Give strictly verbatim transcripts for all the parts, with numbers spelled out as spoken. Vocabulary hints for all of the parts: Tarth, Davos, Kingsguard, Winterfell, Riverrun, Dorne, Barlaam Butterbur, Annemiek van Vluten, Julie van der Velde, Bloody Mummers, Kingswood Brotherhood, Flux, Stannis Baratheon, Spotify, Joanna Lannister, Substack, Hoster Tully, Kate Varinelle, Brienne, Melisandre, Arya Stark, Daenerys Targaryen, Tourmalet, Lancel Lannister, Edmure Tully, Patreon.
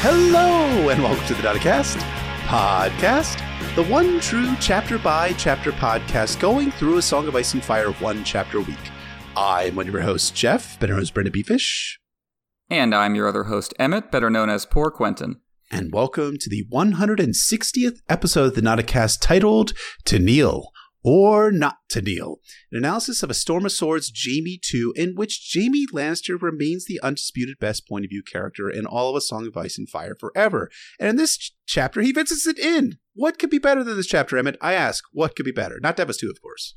Hello, and welcome to the Nauticast podcast, the one true chapter-by-chapter podcast going through A Song of Ice and Fire one chapter a week. I'm one of your hosts, Jeff, better known as Brenda Beefish. And I'm your other host, Emmett, better known as Poor Quentin. And welcome to the one hundred sixtieth episode of the Nauticast titled To Kneel or Not to Kneel, an analysis of A Storm of Swords, Jaime two, in which Jaime Lannister remains the undisputed best point of view character in all of A Song of Ice and Fire forever. And in this ch- chapter, he visits it in. What could be better than this chapter, Emmett? I ask, what could be better? Not Davos two, of course.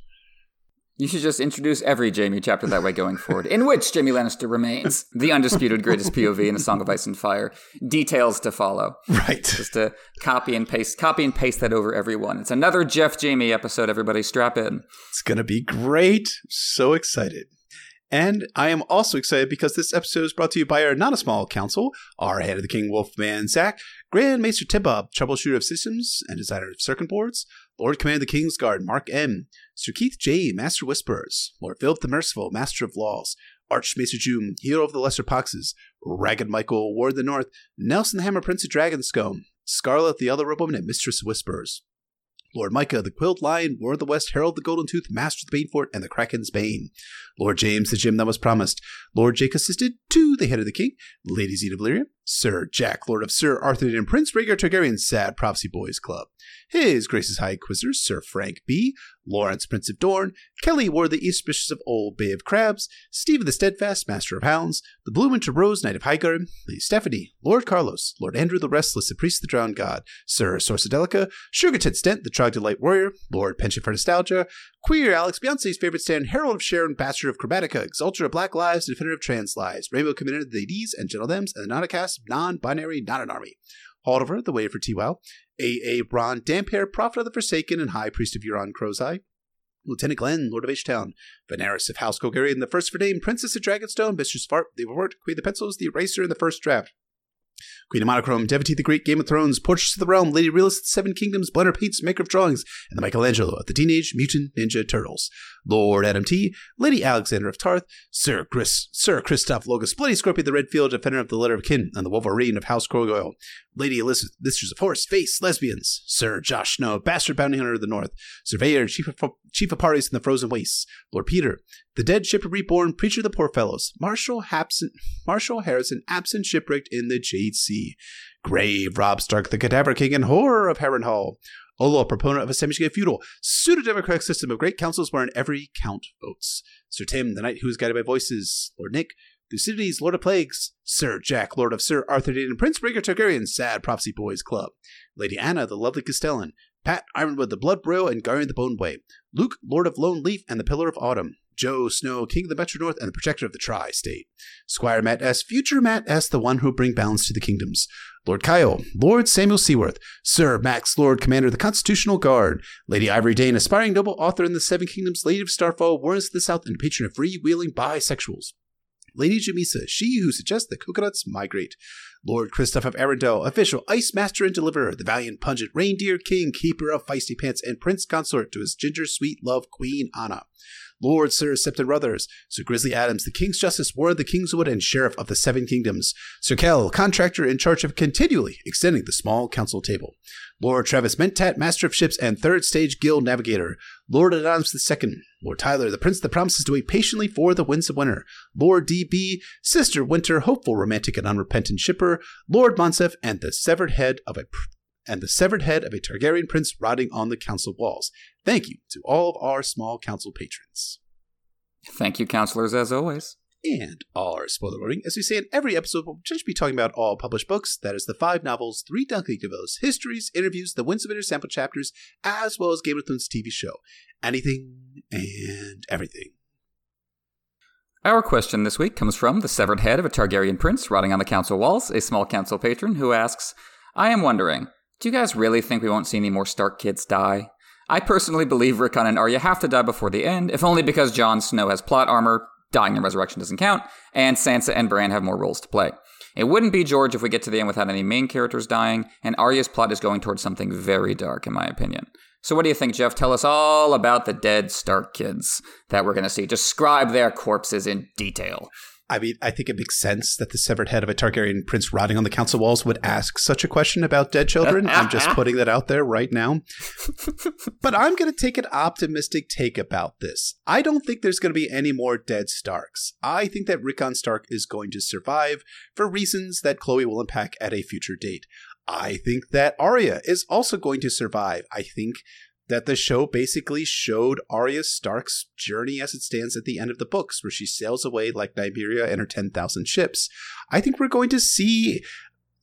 You should just introduce every Jaime chapter that way going forward, in which Jaime Lannister remains the undisputed greatest P O V in A Song of Ice and Fire. Details to follow. Right. Just to copy and paste, copy and paste that over everyone. It's another Jeff Jaime episode, everybody. Strap in. It's going to be great. So excited. And I am also excited because this episode is brought to you by our not a small council, our head of the King Wolfman, Zach, Grand Maester Tibob, troubleshooter of systems and designer of circuit boards, Lord Commander of the Kingsguard, Mark M., Sir Keith J., Master Whisperers, Lord Philip the Merciful, Master of Laws, Archmaester Joom, Hero of the Lesser Poxes, Ragged Michael, Ward of the North, Nelson the Hammer, Prince of Dragonscombe, Scarlet the Other Woman, and Mistress of Whispers, Lord Micah, the Quilled Lion, War of the West, Herald the Golden Tooth, Master of the Banefort, and the Kraken's Bane. Lord James, the gem that was promised. Lord Jake assisted to the head of the king, Lady Zena Valyria, Sir Jack, Lord of Sir Arthur and Prince Rhaegar Targaryen, Sad Prophecy Boys Club. His Grace's High Inquisitors, Sir Frank B., Lawrence, Prince of Dorne, Kelly, War of the East, Bishops of Old Bay of Crabs, Stephen the Steadfast, Master of Hounds, the Blue Winter Rose, Knight of Highgarden, Lady Stephanie, Lord Carlos, Lord Andrew the Restless, the Priest of the Drowned God, Sir Sorcedelica, Sugartit Stent, the Trogdolite Warrior, Lord Penchant for Nostalgia, Queer Alex, Beyonce's favorite stand, Herald of Sharon, Bastard of Chromatica, Exalter of Black Lives, Defender of Trans Lives, Rainbow Commander of the Ladies and Gentle Thems, and the Nauticast, Non-Binary, Not an Army. Haldiver, the Way for T-Wow, A A. Bronn, Dampere, Prophet of the Forsaken, and High Priest of Euron Crow's Eye, Lieutenant Glenn, Lord of H-Town, Veneris of House Golgarian, the First for Name, Princess of Dragonstone, Mistress Fart, the Wart, Queen of the Pencils, the Eraser, and the First Draft, Queen of Monochrome, Devotee of the Great Game of Thrones, Portraits of the Realm, Lady Realist of the Seven Kingdoms, Blender Paints, Maker of Drawings, and the Michelangelo of the Teenage Mutant Ninja Turtles, Lord Adam T., Lady Alexander of Tarth, Sir Chris, Sir Christoph Logos, Bloody Scorpion of the Redfield, Defender of the Letter of Kin, and the Wolverine of House Corgoyle, Lady Elizabeth, Mistress of Horse, Face, Lesbians, Sir Josh Snow, Bastard Bounty Hunter of the North, Surveyor, Chief of, Chief of Parties in the Frozen Wastes, Lord Peter, the Dead Shepherd Reborn, Preacher of the Poor Fellows, Marshall, Absent, Marshall Harrison, Absent Shipwrecked in the Jade Sea, Grave Rob Stark, the Cadaver King and Horror of Harrenhal, Olo, proponent of a semi-feudal, pseudo-democratic system of great councils wherein every count votes, Sir Tim, the Knight who is guided by voices, Lord Nick, Thucydides, Lord of Plagues, Sir Jack, Lord of Sir Arthur Dayton, Prince Rhaegar Targaryen, Sad Prophecy Boys Club, Lady Anna, the Lovely Castellan, Pat Ironwood, the Blood Royal and Guardian of the Boneway, Luke, Lord of Lone Leaf and the Pillar of Autumn, Joe Snow, King of the Metro North and the Protector of the Tri-State, Squire Matt S., Future Matt S., the one who bring balance to the kingdoms, Lord Kyle, Lord Samuel Seaworth, Sir Max, Lord Commander of the Constitutional Guard, Lady Ivory Dane, aspiring noble author in the Seven Kingdoms, Lady of Starfall, Warrens of the South, and patron of free-wheeling bisexuals, Lady Jamisa, she who suggests that coconuts migrate, Lord Christoph of Arendelle, official ice master and deliverer, the valiant pungent reindeer king, keeper of feisty pants, and prince consort to his ginger sweet love, Queen Anna, Lord Sir Septon Ruthers, Sir Grizzly Adams, the King's Justice, Ward of the Kingswood, and Sheriff of the Seven Kingdoms, Sir Kell, contractor in charge of continually extending the small council table, Lord Travis Mentat, Master of Ships and Third Stage Guild Navigator, Lord Adonis the Second, Lord Tyler, the Prince that promises to wait patiently for the winds of winter, Lord D B, Sister Winter, hopeful, romantic, and unrepentant shipper, Lord Monsef, and the severed head of a... Pr- and the severed head of a Targaryen prince rotting on the council walls. Thank you to all of our small council patrons. Thank you, counselors, as always. And our spoiler warning, as we say in every episode, we'll just be talking about all published books, that is the five novels, three Dunkley novellas, histories, interviews, the Winds of Winter sample chapters, as well as Game of Thrones T V show. Anything and everything. Our question this week comes from the severed head of a Targaryen prince rotting on the council walls, a small council patron who asks, I am wondering, do you guys really think we won't see any more Stark kids die? I personally believe Rickon and Arya have to die before the end, if only because Jon Snow has plot armor, dying in Resurrection doesn't count, and Sansa and Bran have more roles to play. It wouldn't be George if we get to the end without any main characters dying, and Arya's plot is going towards something very dark, in my opinion. So what do you think, Jeff? Tell us all about the dead Stark kids that we're going to see. Describe their corpses in detail. I mean, I think it makes sense that the severed head of a Targaryen prince rotting on the council walls would ask such a question about dead children. I'm just putting that out there right now. But I'm going to take an optimistic take about this. I don't think there's going to be any more dead Starks. I think that Rickon Stark is going to survive for reasons that Chloe will unpack at a future date. I think that Arya is also going to survive. I think that the show basically showed Arya Stark's journey as it stands at the end of the books, where she sails away like Nymeria and her ten thousand ships. I think we're going to see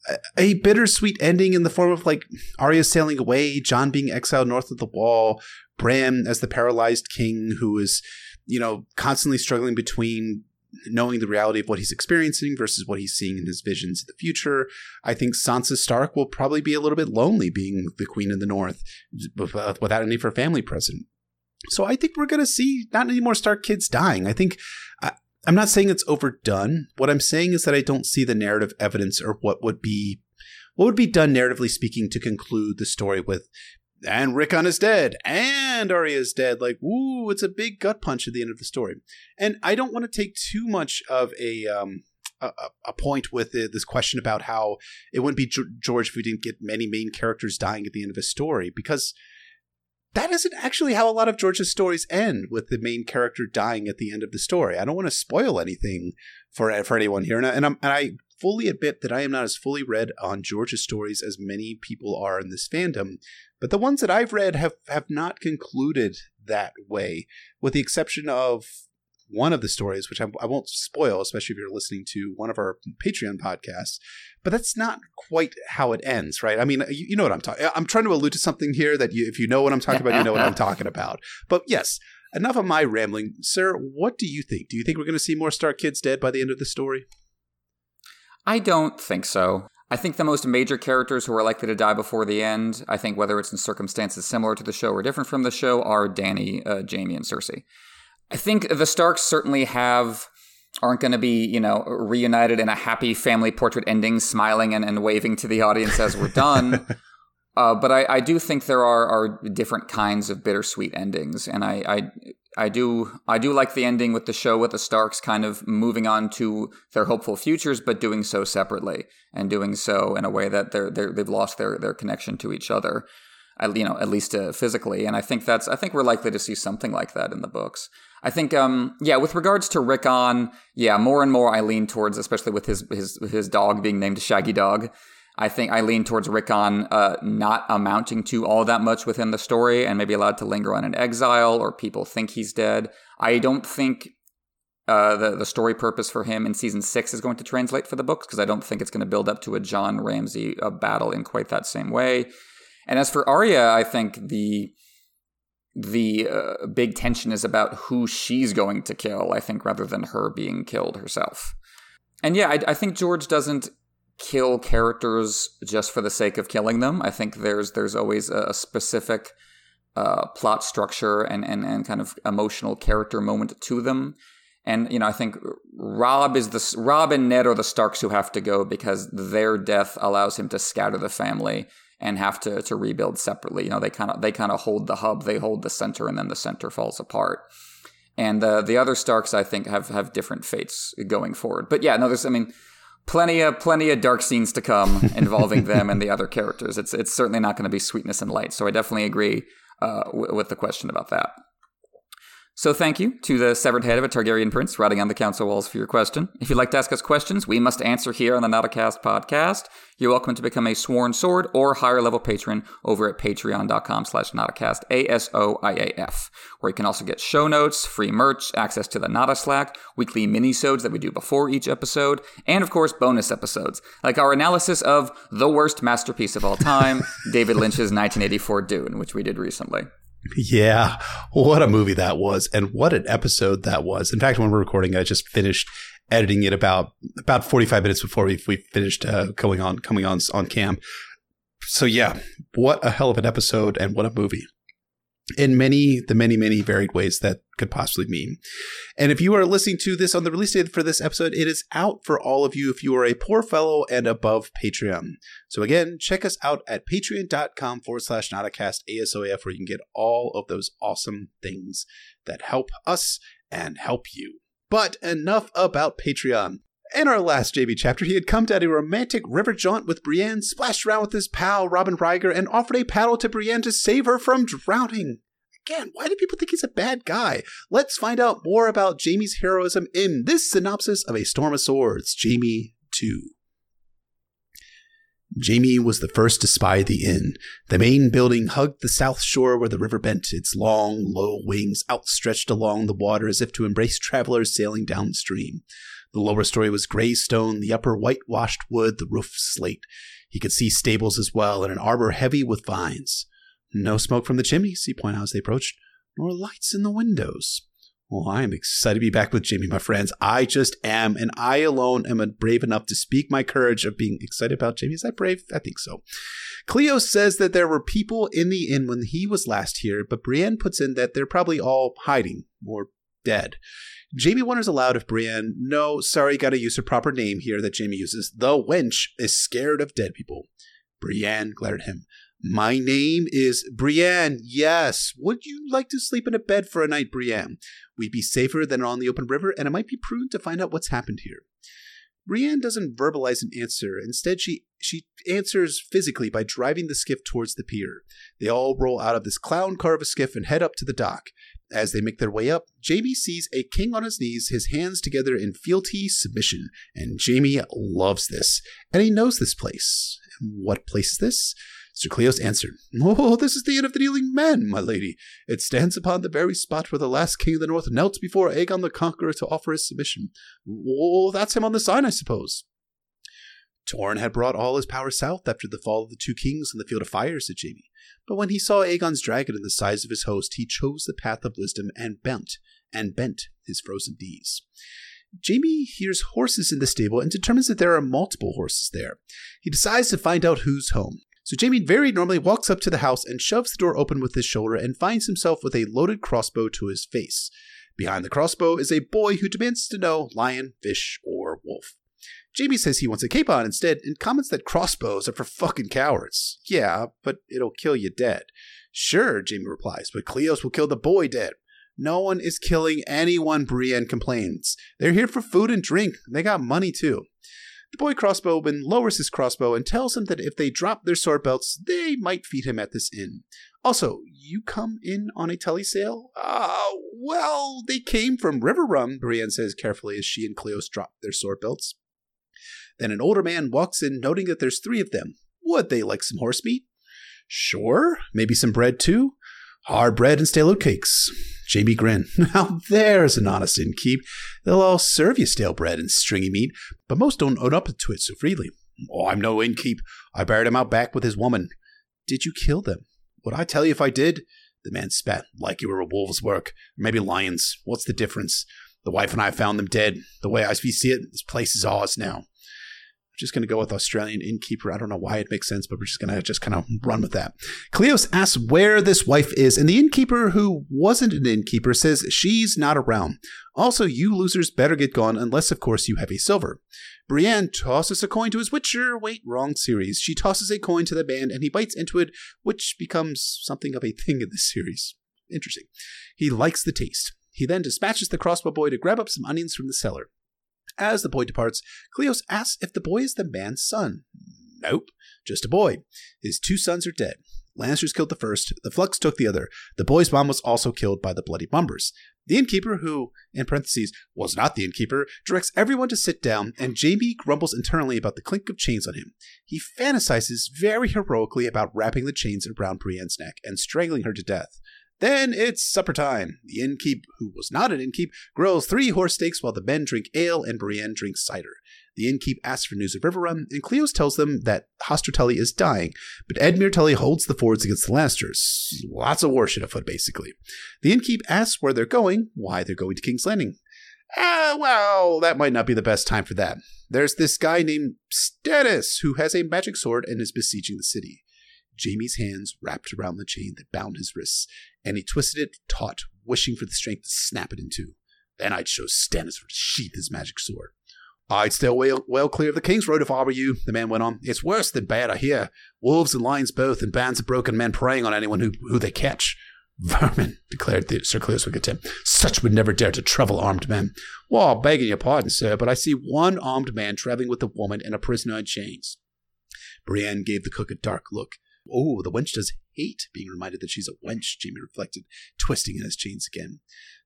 a, a bittersweet ending in the form of like Arya sailing away, Jon being exiled north of the Wall, Bran as the paralyzed king who is, you know, constantly struggling between knowing the reality of what he's experiencing versus what he's seeing in his visions of the future. I think Sansa Stark will probably be a little bit lonely being the queen of the North without any of her family present. So I think we're going to see not any more Stark kids dying. I think I, I'm not saying it's overdone. What I'm saying is that I don't see the narrative evidence or what would be what would be done narratively speaking to conclude the story with, and Rickon is dead, and Arya is dead. Like, woo, it's a big gut punch at the end of the story. And I don't want to take too much of a um, a, a point with it, this question about how it wouldn't be G- George if we didn't get many main characters dying at the end of a story, because that isn't actually how a lot of George's stories end, with the main character dying at the end of the story. I don't want to spoil anything for for anyone here, and I, and, I'm, and I fully admit that I am not as fully read on George's stories as many people are in this fandom. But the ones that I've read have, have not concluded that way, with the exception of one of the stories, which I, I won't spoil, especially if you're listening to one of our Patreon podcasts. But that's not quite how it ends, right? I mean, you, you know what I'm talking. I'm trying to allude to something here that you, if you know what I'm talking about, you know what I'm talking about. But yes, enough of my rambling. Sir, what do you think? Do you think we're going to see more Stark kids dead by the end of the story? I don't think so. I think the most major characters who are likely to die before the end, I think whether it's in circumstances similar to the show or different from the show, are Dany, uh, Jaime, and Cersei. I think the Starks certainly have, aren't going to be, you know, reunited in a happy family portrait ending, smiling and, and waving to the audience as we're done. uh, but I, I do think there are, are different kinds of bittersweet endings. And I, I I do I do like the ending with the show with the Starks kind of moving on to their hopeful futures, but doing so separately and doing so in a way that they're, they're, they've lost their, their connection to each other, you know, at least uh, physically. And I think that's I think we're likely to see something like that in the books. I think, um, yeah, with regards to Rickon, yeah, more and more I lean towards, especially with his his his dog being named Shaggy Dog. I think I lean towards Rickon uh, not amounting to all that much within the story and maybe allowed to linger on in exile, or people think he's dead. I don't think uh, the, the story purpose for him in season six is going to translate for the books, because I don't think it's going to build up to a John Ramsay uh, battle in quite that same way. And as for Arya, I think the the uh, big tension is about who she's going to kill, I think, rather than her being killed herself. And yeah, I, I think George doesn't kill characters just for the sake of killing them. I think there's there's always a specific uh, plot structure and, and, and kind of emotional character moment to them. And, you know, I think Rob is the Rob and Ned are the Starks who have to go, because their death allows him to scatter the family and have to, to rebuild separately. You know, they kind of they kind of hold the hub, they hold the center, and then the center falls apart. And uh, the other Starks, I think, have have different fates going forward. But yeah, no, there's I mean. Plenty of plenty of dark scenes to come involving them and the other characters. It's it's certainly not going to be sweetness and light. So I definitely agree uh, w- with the question about that. So thank you to the severed head of a Targaryen prince riding on the council walls for your question. If you'd like to ask us questions we must answer here on the Nauticast podcast, you're welcome to become a Sworn Sword or higher level patron over at patreon.com slash Nauticast, A S O I A F, where you can also get show notes, free merch, access to the Nauta Slack, weekly mini-sodes that we do before each episode, and of course bonus episodes, like our analysis of the worst masterpiece of all time, David Lynch's nineteen eighty-four Dune, which we did recently. Yeah, what a movie that was, and what an episode that was. In fact, when we're recording, I just finished editing it about about forty-five minutes before we we finished uh, going on coming on on cam. So yeah, what a hell of an episode, and what a movie. In many, the many, many varied ways that could possibly mean. And if you are listening to this on the release date for this episode, it is out for all of you if you are a poor fellow and above Patreon. So again, check us out at patreon.com forward slash Nauticast ASOAF, where you can get all of those awesome things that help us and help you. But enough about Patreon. In our last J B chapter, he had come to a romantic river jaunt with Brienne, splashed around with his pal, Robin Rhaegar, and offered a paddle to Brienne to save her from drowning. Again, why do people think he's a bad guy? Let's find out more about Jaime's heroism in this synopsis of A Storm of Swords, Jaime two. Jaime was the first to spy the inn. The main building hugged the south shore where the river bent, its long, low wings outstretched along the water as if to embrace travelers sailing downstream. The lower story was gray stone, the upper whitewashed wood, the roof slate. He could see stables as well, and an arbor heavy with vines. No smoke from the chimneys, he pointed out as they approached, nor lights in the windows. Well, I am excited to be back with Jaime, my friends. I just am, and I alone am brave enough to speak my courage of being excited about Jaime. Is that brave? I think so. Cleo says that there were people in the inn when he was last here, but Brienne puts in that they're probably all hiding or dead. Jaime wonders aloud if Brienne, no, sorry, gotta use her proper name here that Jaime uses, the wench, is scared of dead people. Brienne glared at him. My name is Brienne, yes. Would you like to sleep in a bed for a night, Brienne? We'd be safer than on the open river, and it might be prudent to find out what's happened here. Brienne doesn't verbalize an answer. Instead, she, she answers physically by driving the skiff towards the pier. They all roll out of this clown car of a skiff and head up to the dock. As they make their way up, Jaime sees a king on his knees, his hands together in fealty submission. And Jaime loves this. And he knows this place. And what place is this? Sir Cleos answered, Oh, this is the Inn of the Kneeling Men, my lady. It stands upon the very spot where the last king of the north knelt before Aegon the Conqueror to offer his submission. Oh, that's him on the sign, I suppose. Torrhen had brought all his power south after the fall of the two kings in the Field of Fire, said Jaime. But when he saw Aegon's dragon and the size of his host, he chose the path of wisdom and bent, and bent his frozen deeds. Jaime hears horses in the stable and determines that there are multiple horses there. He decides to find out who's home. So Jaime very normally walks up to the house and shoves the door open with his shoulder and finds himself with a loaded crossbow to his face. Behind the crossbow is a boy who demands to know lion, fish, or wolf. Jaime says he wants a capon instead and comments that crossbows are for fucking cowards. Yeah, but it'll kill you dead. Sure, Jaime replies, but Cleos will kill the boy dead. No one is killing anyone, Brienne complains. They're here for food and drink. They got money too. The boy crossbowman lowers his crossbow and tells him that if they drop their sword belts, they might feed him at this inn. Also, you come in on a telly sale? Ah, uh, well, they came from Riverrun, Brienne says carefully as she and Cleos drop their sword belts. Then an older man walks in, noting that there's three of them. Would they like some horse meat? Sure, maybe some bread too. Hard bread and stale cakes. Jaime grinned. Now there's an honest innkeep. They'll all serve you stale bread and stringy meat, but most don't own up to it so freely. Oh, I'm no innkeep. I buried him out back with his woman. Did you kill them? Would I tell you if I did? The man spat, like you were a wolf's work. Or maybe lions. What's the difference? The wife and I found them dead. The way I see it, this place is ours now. Just going to go with Australian innkeeper. I don't know why it makes sense, but we're just going to just kind of run with that. Cleos asks where this wife is, and the innkeeper, who wasn't an innkeeper, says she's not around. Also, you losers better get gone, unless, of course, you have a silver. Brienne tosses a coin to his witcher. Wait, wrong series. She tosses a coin to the man, and he bites into it, which becomes something of a thing in this series. Interesting. He likes the taste. He then dispatches the crossbow boy to grab up some onions from the cellar. As the boy departs, Cleos asks if the boy is the man's son. Nope, just a boy. His two sons are dead. Lannisters killed the first, the Flux took the other. The boy's mom was also killed by the bloody Bombers. The innkeeper, who, in parentheses, was not the innkeeper, directs everyone to sit down, and Jaime grumbles internally about the clink of chains on him. He fantasizes very heroically about wrapping the chains around Brienne's neck and strangling her to death. Then it's supper time. The innkeep, who was not an innkeep, grills three horse steaks while the men drink ale and Brienne drinks cider. The innkeep asks for news of Riverrun, and Cleos tells them that Hoster Tully is dying, but Edmure Tully holds the fords against the Lannisters. Lots of war shit afoot, basically. The innkeep asks where they're going, why they're going to King's Landing. Ah, well, that might not be the best time for that. There's this guy named Stannis, who has a magic sword and is besieging the city. Jaime's hands wrapped around the chain that bound his wrists, and he twisted it taut, wishing for the strength to snap it in two. Then I'd show Stannis where to sheath his magic sword. I'd stay well, well clear of the King's Road if I were you, the man went on. It's worse than bad, I hear. Wolves and lions both, and bands of broken men preying on anyone who, who they catch. Vermin, declared the, Sir Cleos Wickerton. Such would never dare to travel armed men. Well, begging your pardon, sir, but I see one armed man traveling with a woman and a prisoner in chains. Brienne gave the cook a dark look. Oh, the wench does hate being reminded that she's a wench, Jamie reflected, twisting in his chains again.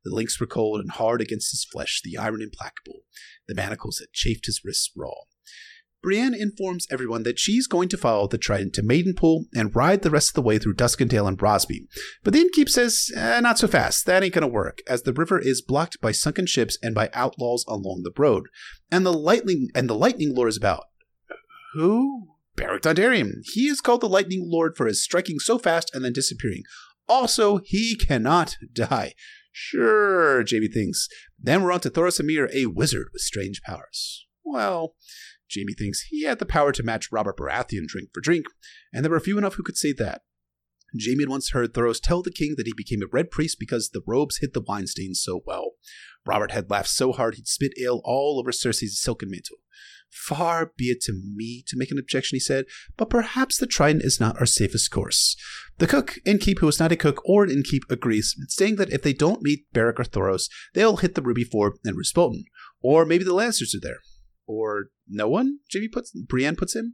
The links were cold and hard against his flesh, the iron implacable. The manacles had chafed his wrists raw. Brienne informs everyone that she's going to follow the Trident to Maidenpool and ride the rest of the way through Duskendale and Rosby. But the innkeep says, eh, not so fast, that ain't gonna work, as the river is blocked by sunken ships and by outlaws along the road. And the lightning and the lightning lord is about. Who? Beric Dondarrion. He is called the Lightning Lord for his striking so fast and then disappearing. Also, he cannot die. Sure, Jamie thinks. Then we're on to Thoros of Myr, a wizard with strange powers. Well, Jamie thinks he had the power to match Robert Baratheon drink for drink, and there were few enough who could say that. Jamie had once heard Thoros tell the king that he became a red priest because the robes hid the wine stains so well. Robert had laughed so hard he'd spit ale all over Cersei's silken mantle. Far be it to me to make an objection, he said, but perhaps the Trident is not our safest course. The cook, innkeep, who is not a cook or an innkeep, agrees, saying that if they don't meet Beric or Thoros, they'll hit the Ruby Ford and Roosbolton. Or maybe the Lannisters are there. Or no one, Jamie puts, Brienne puts in.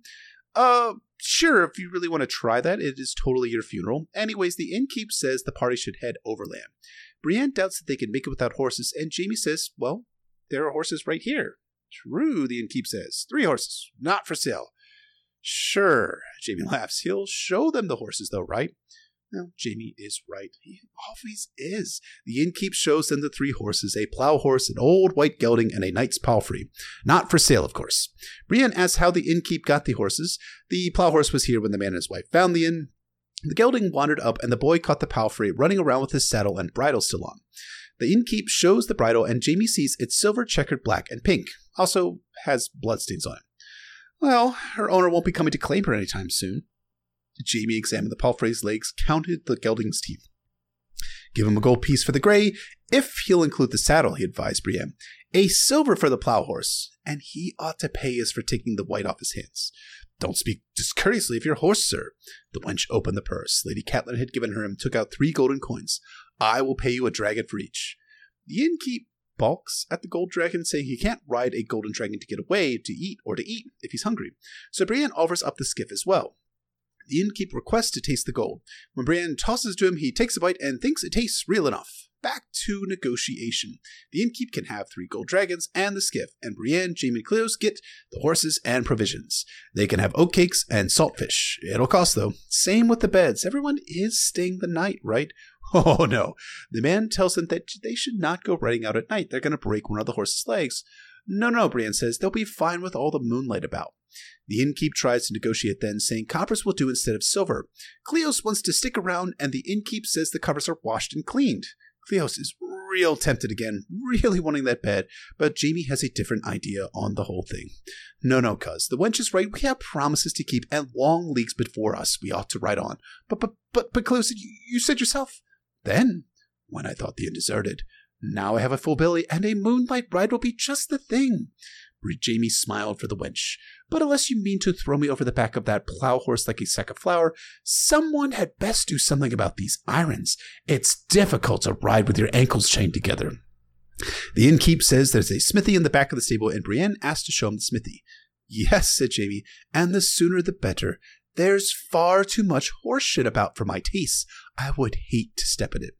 Uh, sure, if you really want to try that, it is totally your funeral. Anyways, the innkeep says the party should head overland. Brienne doubts that they can make it without horses, and Jamie says, well, there are horses right here. True, the innkeep says. Three horses, not for sale. Sure, Jamie laughs. He'll show them the horses, though, right? Well, Jamie is right. He always is. The innkeep shows them the three horses, a plow horse, an old white gelding, and a knight's palfrey. Not for sale, of course. Brienne asks how the innkeep got the horses. The plow horse was here when the man and his wife found the inn. The gelding wandered up, and the boy caught the palfrey, running around with his saddle and bridle still on. The innkeep shows the bridle, and Jamie sees its silver checkered black and pink. Also has bloodstains on it. Well, her owner won't be coming to claim her anytime soon. Jamie examined the palfrey's legs, counted the gelding's teeth. Give him a gold piece for the gray, if he'll include the saddle, he advised Brienne. A silver for the plow horse, and he ought to pay us for taking the white off his hands. Don't speak discourteously of your horse, sir. The wench opened the purse Lady Catelyn had given her and took out three golden coins. I will pay you a dragon for each. The innkeep balks at the gold dragon, saying he can't ride a golden dragon to get away, to eat, or to eat if he's hungry. So Brienne offers up the skiff as well. The innkeep requests to taste the gold. When Brienne tosses it to him, he takes a bite and thinks it tastes real enough. Back to negotiation. The innkeep can have three gold dragons and the skiff, and Brienne, Jaime, and Cleos get the horses and provisions. They can have oat cakes and saltfish. It'll cost, though. Same with the beds. Everyone is staying the night, right? Oh, no. The man tells them that they should not go riding out at night. They're going to break one of the horse's legs. No, no, Brienne says. They'll be fine with all the moonlight about. The innkeep tries to negotiate then, saying coppers will do instead of silver. Cleos wants to stick around, and the innkeep says the covers are washed and cleaned. Cleos is real tempted again, really wanting that bed, but Jamie has a different idea on the whole thing. No, no, cuz. The wench is right. We have promises to keep and long leagues before us. We ought to ride on. But, but, but, but, Cleos, you, you said yourself. Then, when I thought the inn deserted, now I have a full belly, and a moonlight ride will be just the thing. Jamie smiled for the wench. But unless you mean to throw me over the back of that plow horse like a sack of flour, someone had best do something about these irons. It's difficult to ride with your ankles chained together. The innkeep says there's a smithy in the back of the stable, and Brienne asks to show him the smithy. Yes, said Jamie, and the sooner the better. There's far too much horse shit about for my tastes. I would hate to step in it.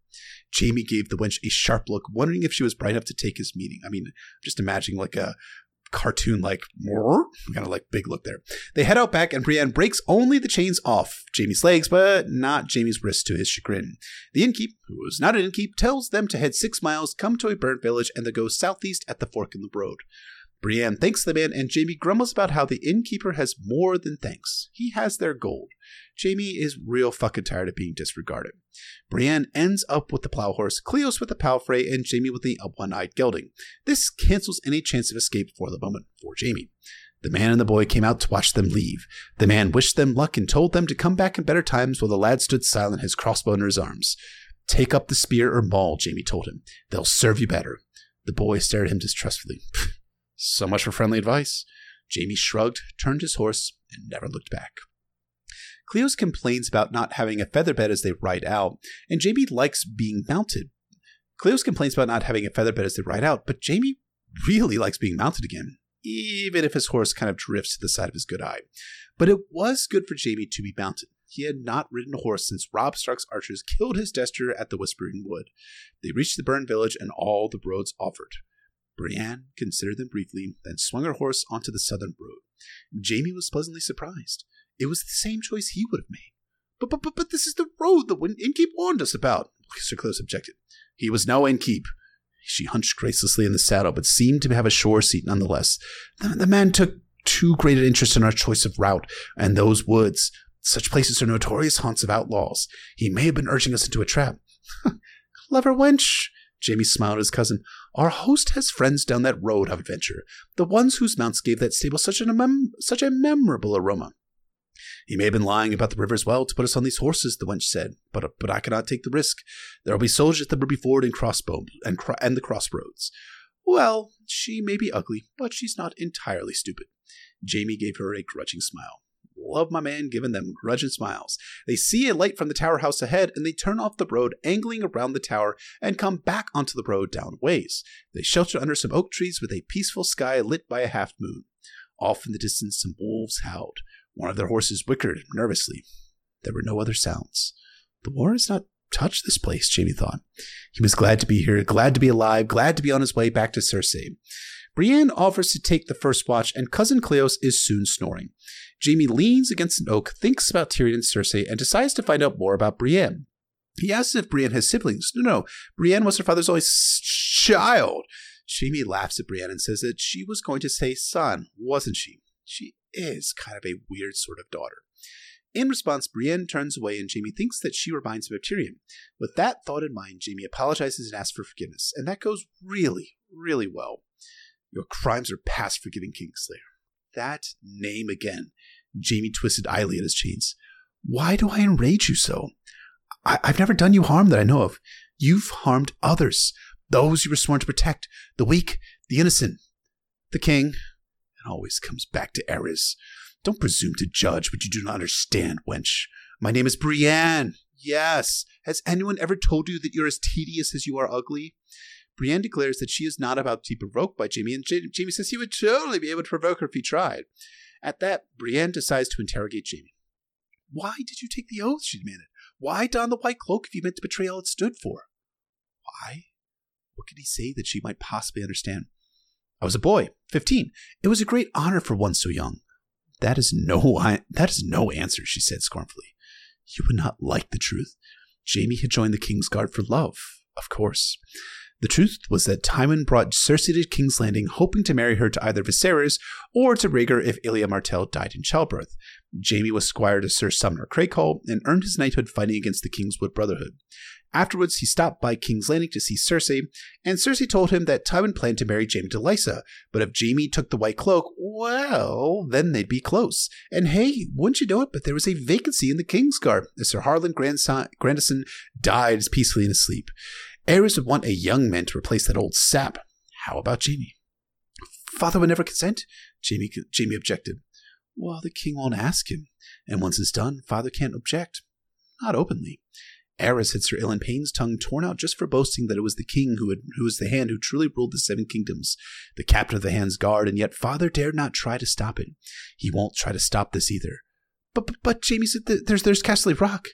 Jamie gave the wench a sharp look, wondering if she was bright enough to take his meaning. I mean, just imagining like a cartoon, like kind of like big look there. They head out back, and Brienne breaks only the chains off Jamie's legs, but not Jamie's wrists, to his chagrin. The innkeep, who is not an innkeep, tells them to head six miles, come to a burnt village, and then go southeast at the fork in the road. Brienne thanks the man, and Jamie grumbles about how the innkeeper has more than thanks. He has their gold. Jamie is real fucking tired of being disregarded. Brienne ends up with the plow horse, Cleos with the palfrey, and Jamie with the one-eyed gelding. This cancels any chance of escape for the moment for Jamie. The man and the boy came out to watch them leave. The man wished them luck and told them to come back in better times, while the lad stood silent, his crossbow in his arms. Take up the spear or maul, Jamie told him. They'll serve you better. The boy stared at him distrustfully. So much for friendly advice. Jamie shrugged, turned his horse, and never looked back. Cleos complains about not having a feather bed as they ride out, and Jaime likes being mounted. Cleos complains about not having a feather bed as they ride out, but Jaime really likes being mounted again, even if his horse kind of drifts to the side of his good eye. But it was good for Jaime to be mounted. He had not ridden a horse since Robb Stark's archers killed his dester at the Whispering Wood. They reached the burned village and all the roads offered. Brienne considered them briefly, then swung her horse onto the southern road. Jaime was pleasantly surprised. It was the same choice he would have made. But but but, but this is the road the innkeep warned us about, Sir Cleos objected. He was no innkeep. She hunched gracelessly in the saddle, but seemed to have a sure seat nonetheless. The, the man took too great an interest in our choice of route, and those woods. Such places are notorious haunts of outlaws. He may have been urging us into a trap. Clever wench, Jaime smiled at his cousin. Our host has friends down that road of adventure, the ones whose mounts gave that stable such, an mem- such a memorable aroma. He may have been lying about the river as well to put us on these horses, the wench said, but uh, but I cannot take the risk. There will be soldiers at the Ruby Ford and crossbow and, cro- and the crossroads. Well, she may be ugly, but she's not entirely stupid. Jaime gave her a grudging smile. Love my man giving them grudging smiles. They see a light from the tower house ahead, and they turn off the road, angling around the tower, and come back onto the road down ways. They shelter under some oak trees with a peaceful sky lit by a half moon. Off in the distance, some wolves howled. One of their horses whickered nervously. There were no other sounds. The war has not touched this place, Jaime thought. He was glad to be here, glad to be alive, glad to be on his way back to Cersei. Brienne offers to take the first watch, and Cousin Cleos is soon snoring. Jaime leans against an oak, thinks about Tyrion and Cersei, and decides to find out more about Brienne. He asks if Brienne has siblings. No, no, Brienne was her father's only child. Jaime laughs at Brienne and says that she was going to say son, wasn't she? She is kind of a weird sort of daughter. In response, Brienne turns away, and Jaime thinks that she reminds him of Tyrion. With that thought in mind, Jaime apologizes and asks for forgiveness, and that goes really, really well. Your crimes are past forgiving, Kingslayer. That name again. Jaime twisted idly at his chains. Why do I enrage you so? I- I've never done you harm that I know of. You've harmed others, those you were sworn to protect, the weak, the innocent. The king, it always comes back to Aerys. Don't presume to judge, but you do not understand, wench. My name is Brienne. Yes. Has anyone ever told you that you're as tedious as you are ugly? Brienne declares that she is not about to be provoked by Jaime, and Jaime says he would totally be able to provoke her if he tried. At that, Brienne decides to interrogate Jaime. Why did you take the oath, she demanded. Why don the white cloak if you meant to betray all it stood for? Why? What could he say that she might possibly understand? I was a boy, fifteen. It was a great honor for one so young. That is no, I- that is no answer, she said scornfully. You would not like the truth. Jaime had joined the Kingsguard for love, of course. The truth was that Tywin brought Cersei to King's Landing, hoping to marry her to either Viserys or to Rhaegar if Ilia Martell died in childbirth. Jaime was squire to Sir Sumner Craycall and earned his knighthood fighting against the Kingswood Brotherhood. Afterwards, he stopped by King's Landing to see Cersei, and Cersei told him that Tywin planned to marry Jaime to Lysa, but if Jaime took the white cloak, well, then they'd be close. And hey, wouldn't you know it, but there was a vacancy in the Kingsguard, as Sir Harlan Grandson- Grandison died peacefully in his sleep. Aerys would want a young man to replace that old sap. How about Jaime? Father would never consent, Jaime, Jaime objected. Well, the king won't ask him, and once it's done, father can't object. Not openly. Aerys had Sir Ilan Payne's tongue torn out just for boasting that it was the king who, had, who was the hand who truly ruled the Seven Kingdoms, the captain of the Hand's Guard, and yet father dared not try to stop it. He won't try to stop this either. But, but, but Jaime said, there's, there's Casterly Rock.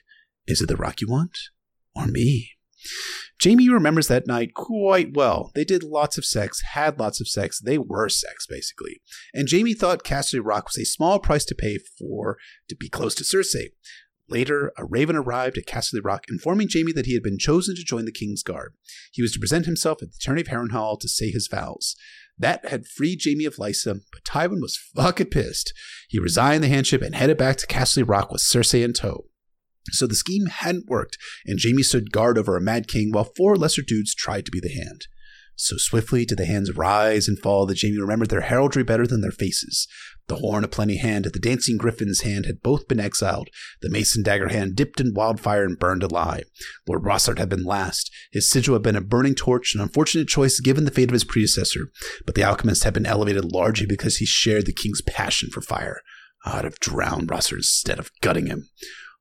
Is it the rock you want? Or me? Jaime remembers that night quite well. They did lots of sex, had lots of sex. They were sex, basically. And Jaime thought Casterly Rock was a small price to pay for to be close to Cersei. Later, a raven arrived at Casterly Rock, informing Jaime that he had been chosen to join the King's Guard. He was to present himself at the tourney of Harrenhal to say his vows. That had freed Jaime of Lysa, but Tywin was fucking pissed. He resigned the handship and headed back to Casterly Rock with Cersei in tow. So the scheme hadn't worked, and Jaime stood guard over a mad king while four lesser dudes tried to be the hand. So swiftly did the hands rise and fall that Jaime remembered their heraldry better than their faces. The horn of plenty hand and the dancing griffin's hand had both been exiled. The mason dagger hand dipped in wildfire and burned alive. Lord Rossard had been last. His sigil had been a burning torch, an unfortunate choice given the fate of his predecessor. But the alchemist had been elevated largely because he shared the king's passion for fire. I'd have drowned Rosser instead of gutting him.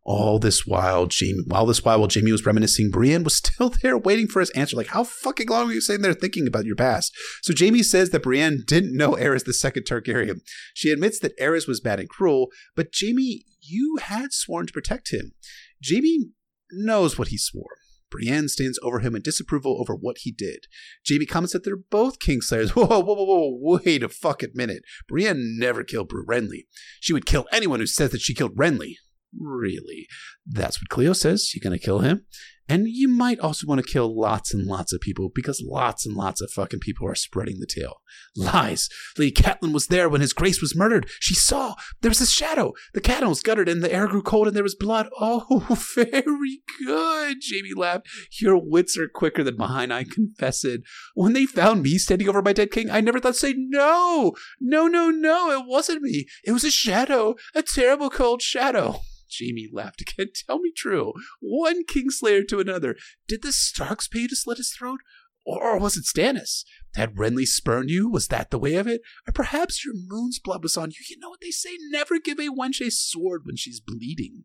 All this while, Jamie, while this while, while Jamie was reminiscing, Brienne was still there waiting for his answer. Like, how fucking long were you sitting there thinking about your past? So Jamie says that Brienne didn't know Aerys the Second Targaryen. She admits that Aerys was bad and cruel, but Jamie, you had sworn to protect him. Jamie knows what he swore. Brienne stands over him in disapproval over what he did. Jamie comments that they're both Kingslayers. Whoa, whoa, whoa, whoa, wait a fucking minute. Brienne never killed Renly. She would kill anyone who says that she killed Renly. Really? That's what Cleo says. You're going to kill him. And you might also want to kill lots and lots of people because lots and lots of fucking people are spreading the tale. Lies. Lady Catelyn was there when His Grace was murdered. She saw. There was a shadow. The cattle was guttered and the air grew cold and there was blood. Oh, very good, Jamie laughed. Your wits are quicker than mine, I confess it. When they found me standing over my dead king, I never thought to say, no, no, no, no, it wasn't me. It was a shadow, a terrible cold shadow. Jamie laughed again. Tell me true. One Kingslayer to another. Did the Starks pay to slit his throat? Or was it Stannis? Had Renly spurned you? Was that the way of it? Or perhaps your moon's blood was on you. You know what they say, never give a wench a sword when she's bleeding.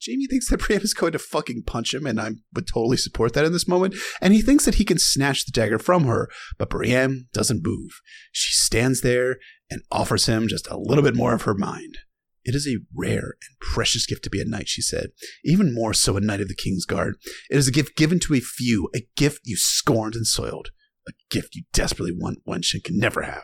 Jamie thinks that Brienne is going to fucking punch him, and I would totally support that in this moment, and he thinks that he can snatch the dagger from her, but Brienne doesn't move. She stands there and offers him just a little bit more of her mind. It is a rare and precious gift to be a knight, she said, even more so a knight of the Kingsguard. It is a gift given to a few, a gift you scorned and soiled, a gift you desperately want one she can never have.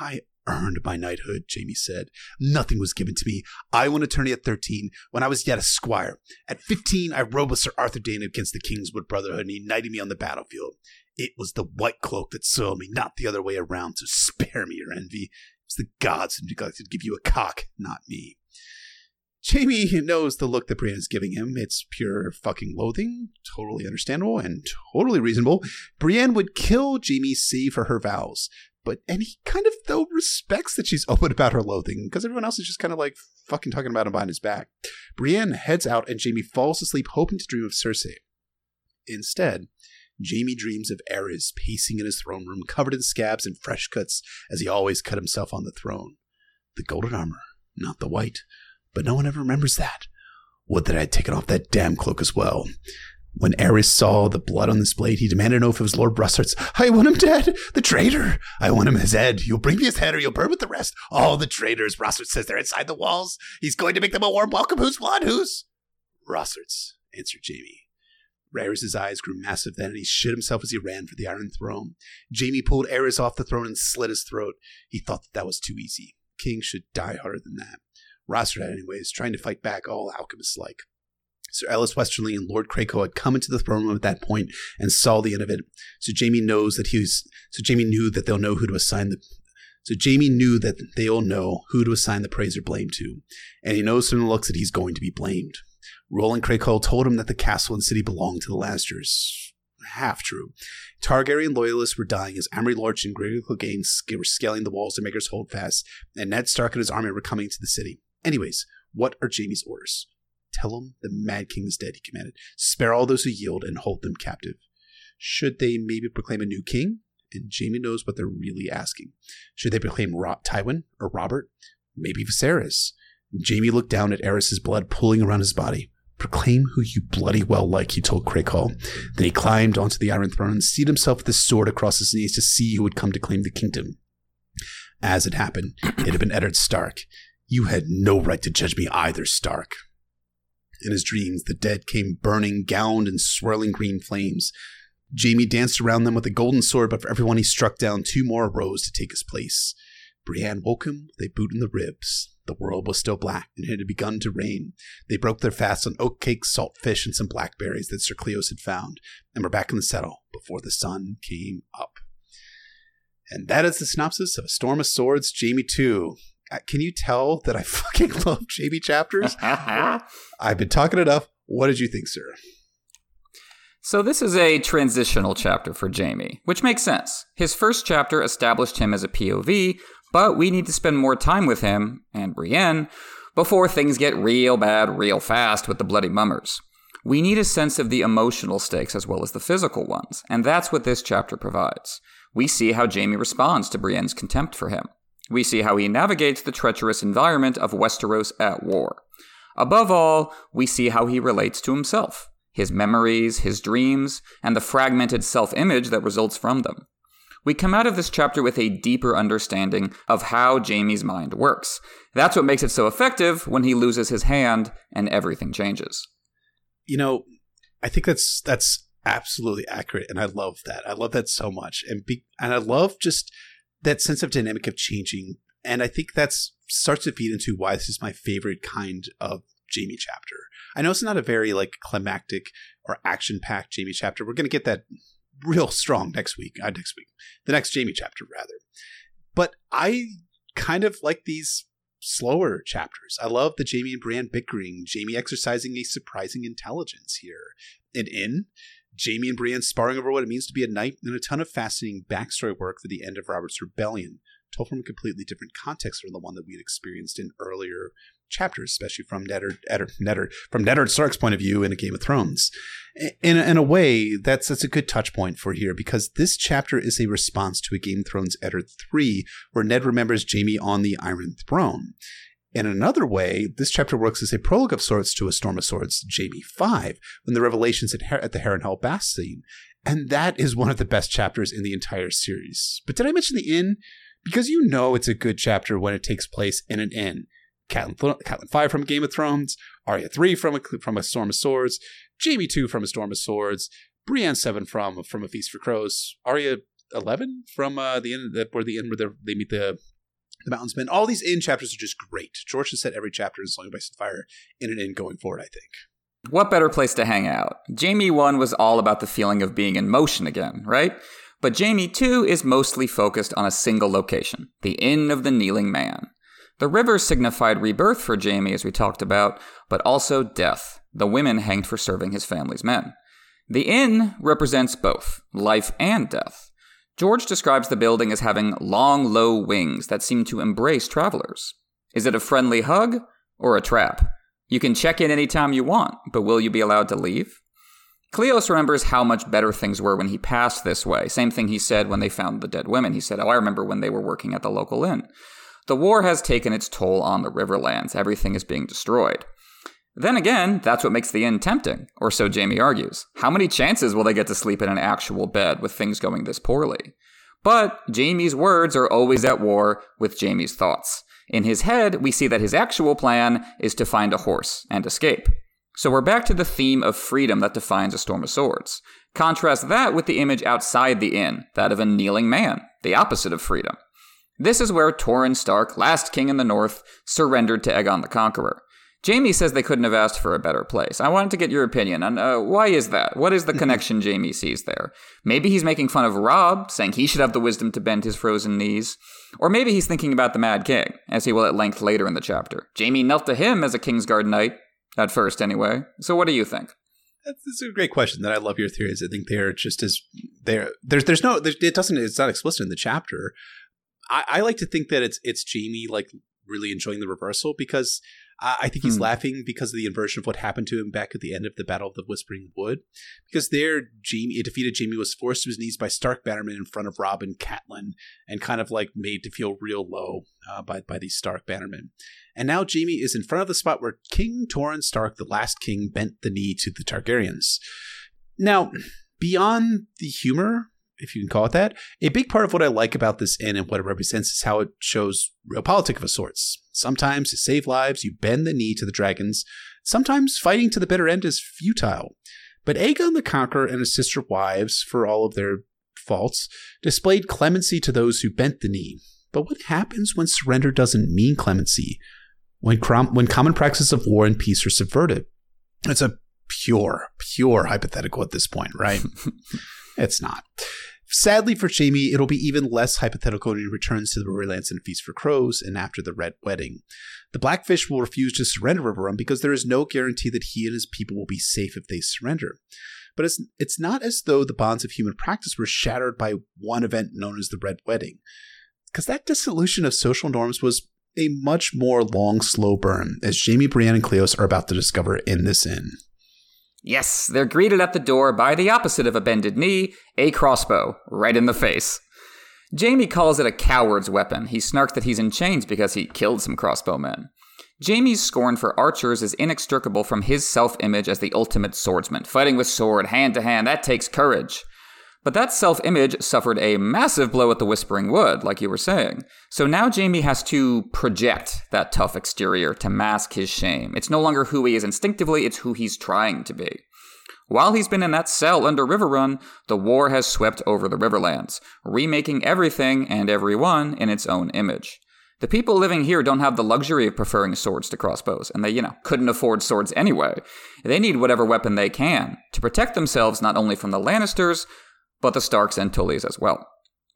I earned my knighthood, Jamie said. Nothing was given to me. I won a tourney at thirteen when I was yet a squire. At fifteen, I rode with Sir Arthur Dane against the Kingswood Brotherhood and he knighted me on the battlefield. It was the white cloak that soiled me, not the other way around, so spare me your envy. The gods who neglected to give you a cock, not me. Jamie knows the look that Brienne is giving him. It's pure fucking loathing, totally understandable and totally reasonable. Brienne would kill Jamie C for her vows, but and he kind of though respects that she's open about her loathing because everyone else is just kind of like fucking talking about him behind his back. Brienne heads out and Jamie falls asleep, hoping to dream of Cersei. Instead, Jamie dreams of Aerys pacing in his throne room, covered in scabs and fresh cuts, as he always cut himself on the throne. The golden armor, not the white, but no one ever remembers that. Would that I had taken off that damn cloak as well. When Aerys saw the blood on this blade, he demanded to know if it was Lord Russart's. I want him dead! The traitor! I want him his head! You'll bring me his head or you'll burn with the rest! All the traitors, Russart says they're inside the walls! He's going to make them a warm welcome! Who's blood? Who's? Russart's, answered Jamie. Aerys' eyes grew massive then, and he shit himself as he ran for the Iron Throne. Jamie pulled Aerys off the throne and slit his throat. He thought that that was too easy. Kings should die harder than that. Rossard, anyways, trying to fight back all alchemist-like. Sir Ellis Westerling and Lord Krakow had come into the throne room at that point and saw the end of it. So Jamie knows that he was, so Jamie knew that they'll know who to assign the So Jamie knew that they'll know who to assign the praise or blame to, and he knows from the looks that he's going to be blamed. Roland Crakehall told him that the castle and city belonged to the Lannisters. Half true. Targaryen loyalists were dying as Amory Lorch and Gregor Clegane were scaling the walls to make us hold fast, and Ned Stark and his army were coming to the city. Anyways, what are Jamie's orders? Tell him the Mad King is dead, he commanded. Spare all those who yield and hold them captive. Should they maybe proclaim a new king? And Jamie knows what they're really asking. Should they proclaim Rob- Tywin or Robert? Maybe Viserys. Jamie looked down at Aerys' blood pooling around his body. Proclaim who you bloody well like, he told Crakehall. Then he climbed onto the Iron Throne and seated himself with his sword across his knees to see who would come to claim the kingdom. As it happened, it had been Eddard Stark. You had no right to judge me either, Stark. In his dreams, the dead came burning, gowned in swirling green flames. Jamie danced around them with a golden sword, but for everyone he struck down, two more arose to take his place. Brienne woke him with a boot in the ribs. The world was still black, and it had begun to rain. They broke their fast on oat cake, salt fish, and some blackberries that Sir Cleos had found, and were back in the saddle before the sun came up. And that is the synopsis of A Storm of Swords, Jamie two. Can you tell that I fucking love Jamie chapters? I've been talking it up. What did you think, sir? So this is a transitional chapter for Jamie, which makes sense. His first chapter established him as a P O V, but we need to spend more time with him and Brienne before things get real bad real fast with the Bloody Mummers. We need a sense of the emotional stakes as well as the physical ones, and that's what this chapter provides. We see how Jamie responds to Brienne's contempt for him. We see how he navigates the treacherous environment of Westeros at war. Above all, we see how he relates to himself, his memories, his dreams, and the fragmented self-image that results from them. We come out of this chapter with a deeper understanding of how Jaime's mind works. That's what makes it so effective when he loses his hand and everything changes. You know, I think that's that's absolutely accurate, and I love that. I love that so much. And be, and I love just that sense of dynamic of changing. And I think that starts to feed into why this is my favorite kind of Jaime chapter. I know it's not a very like climactic or action-packed Jaime chapter. We're going to get that real strong next week. Uh, next week. The next Jaime chapter, rather. But I kind of like these slower chapters. I love the Jaime and Brienne bickering. Jaime exercising a surprising intelligence here. And in Jaime and Brienne sparring over what it means to be a knight, and a ton of fascinating backstory work for the end of Robert's Rebellion, told from a completely different context from the one that we had experienced in earlier chapters, especially from Eddard, Eddard, Eddard, from Eddard Stark's point of view in A Game of Thrones. In, in a way, that's that's a good touch point for here, because this chapter is a response to A Game of Thrones Eddard three, where Ned remembers Jaime on the Iron Throne. In another way, this chapter works as a prologue of sorts to A Storm of Swords, Jaime five, when the revelations at, Her- at the Harrenhal bath scene. And that is one of the best chapters in the entire series. But did I mention the inn? Because you know it's a good chapter when it takes place in an inn. Catelyn, Catelyn five from Game of Thrones, Arya three from a, from a Storm of Swords, Jaime two from A Storm of Swords, Brienne seven from from A Feast for Crows, Arya eleven from uh, the inn that where the inn where they meet the the Mountain's Men. All these inn chapters are just great. George has said every chapter in Song of Ice and Fire in an inn going forward, I think. What better place to hang out? Jaime one was all about the feeling of being in motion again, right? But Jaime two is mostly focused on a single location, the Inn of the Kneeling Man. The river signified rebirth for Jaime, as we talked about, but also death, the women hanged for serving his family's men. The inn represents both, life and death. George describes the building as having long, low wings that seem to embrace travelers. Is it a friendly hug or a trap? You can check in anytime you want, but will you be allowed to leave? Cleos remembers how much better things were when he passed this way. Same thing he said when they found the dead women. He said, oh, I remember when they were working at the local inn. The war has taken its toll on the Riverlands. Everything is being destroyed. Then again, that's what makes the inn tempting, or so Jaime argues. How many chances will they get to sleep in an actual bed with things going this poorly? But Jaime's words are always at war with Jaime's thoughts. In his head, we see that his actual plan is to find a horse and escape. So we're back to the theme of freedom that defines A Storm of Swords. Contrast that with the image outside the inn, that of a kneeling man, the opposite of freedom. This is where Torrhen Stark, last king in the north, surrendered to Aegon the Conqueror. Jaime says they couldn't have asked for a better place. I wanted to get your opinion on uh, why is that? What is the connection Jaime sees there? Maybe he's making fun of Rob, saying he should have the wisdom to bend his frozen knees. Or maybe he's thinking about the Mad King, as he will at length later in the chapter. Jaime knelt to him as a Kingsguard knight. At first, anyway. So what do you think? That's a great question. That I love your theories. I think they're just as they're there's there's no there's, it doesn't it's not explicit in the chapter. I, I like to think that it's it's Jaime like really enjoying the reversal, because I, I think he's hmm. laughing because of the inversion of what happened to him back at the end of the Battle of the Whispering Wood. Because there, Jaime a defeated Jaime was forced to his knees by Stark bannermen in front of Robb and Catelyn, and kind of like made to feel real low uh, by by these Stark bannermen. And now Jaime is in front of the spot where King Torrhen Stark, the last king, bent the knee to the Targaryens. Now, beyond the humor, if you can call it that, a big part of what I like about this inn and what it represents is how it shows real politics of a sorts. Sometimes to save lives, you bend the knee to the dragons. Sometimes fighting to the bitter end is futile. But Aegon the Conqueror and his sister wives, for all of their faults, displayed clemency to those who bent the knee. But what happens when surrender doesn't mean clemency? When, crom- when common practices of war and peace are subverted? It's a pure, pure hypothetical at this point, right? It's not. Sadly for Jaime, it'll be even less hypothetical when he returns to the Riverlands and Feast for Crows and after the Red Wedding. The Blackfish will refuse to surrender Riverrun because there is no guarantee that he and his people will be safe if they surrender. But it's, it's not as though the bonds of human practice were shattered by one event known as the Red Wedding, because that dissolution of social norms was a much more long, slow burn, as Jaime, Brienne, and Cleos are about to discover in this inn. Yes, they're greeted at the door by the opposite of a bended knee, a crossbow, right in the face. Jaime calls it a coward's weapon. He snarks that he's in chains because he killed some crossbowmen. Jaime's scorn for archers is inextricable from his self-image as the ultimate swordsman. Fighting with sword, hand to hand, that takes courage. But that self-image suffered a massive blow at the Whispering Wood, like you were saying. So now Jaime has to project that tough exterior to mask his shame. It's no longer who he is instinctively, it's who he's trying to be. While he's been in that cell under Riverrun, the war has swept over the Riverlands, remaking everything and everyone in its own image. The people living here don't have the luxury of preferring swords to crossbows, and they, you know, couldn't afford swords anyway. They need whatever weapon they can to protect themselves not only from the Lannisters, but the Starks and Tullys as well.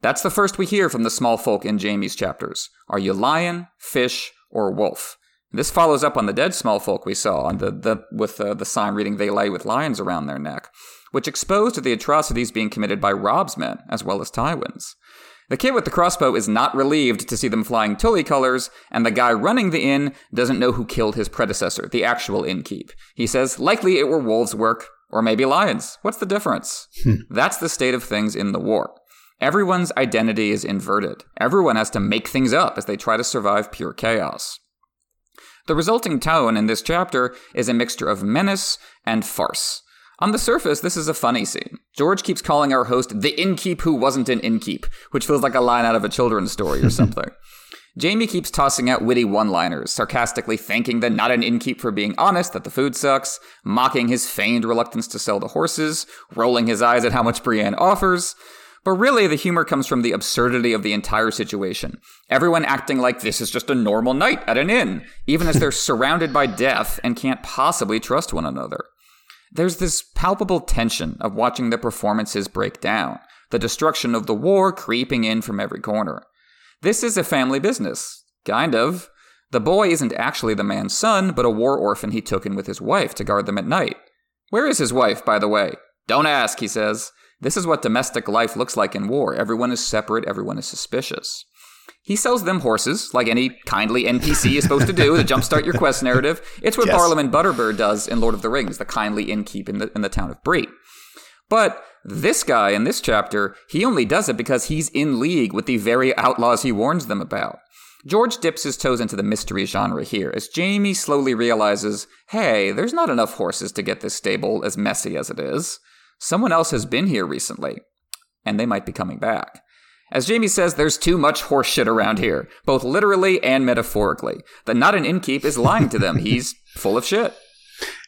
That's the first we hear from the small folk in Jaime's chapters. Are you lion, fish, or wolf? This follows up on the dead small folk we saw on the, the, with uh, the sign reading they lay with lions around their neck, which exposed the atrocities being committed by Rob's men, as well as Tywin's. The kid with the crossbow is not relieved to see them flying Tully colors, and the guy running the inn doesn't know who killed his predecessor, the actual innkeep. He says, likely it were wolves' work, or maybe lions. What's the difference? Hmm. That's the state of things in the war. Everyone's identity is inverted. Everyone has to make things up as they try to survive pure chaos. The resulting tone in this chapter is a mixture of menace and farce. On the surface, this is a funny scene. George keeps calling our host the innkeep who wasn't an innkeep, which feels like a line out of a children's story or something. Jaime keeps tossing out witty one-liners, sarcastically thanking the not an innkeep for being honest that the food sucks, mocking his feigned reluctance to sell the horses, rolling his eyes at how much Brienne offers. But really, the humor comes from the absurdity of the entire situation. Everyone acting like this is just a normal night at an inn, even as they're surrounded by death and can't possibly trust one another. There's this palpable tension of watching the performances break down, the destruction of the war creeping in from every corner. This is a family business. Kind of. The boy isn't actually the man's son, but a war orphan he took in with his wife to guard them at night. Where is his wife, by the way? Don't ask, he says. This is what domestic life looks like in war. Everyone is separate, everyone is suspicious. He sells them horses, like any kindly N P C is supposed to do, to jumpstart your quest narrative. It's what yes. Barlaam Butterbur does in Lord of the Rings, the kindly innkeep in the, in the town of Bree. But this guy in this chapter, he only does it because he's in league with the very outlaws he warns them about. George dips his toes into the mystery genre here, as Jaime slowly realizes, hey, there's not enough horses to get this stable as messy as it is. Someone else has been here recently, and they might be coming back. As Jaime says, there's too much horse shit around here, both literally and metaphorically. The not an innkeep is lying to them. He's full of shit.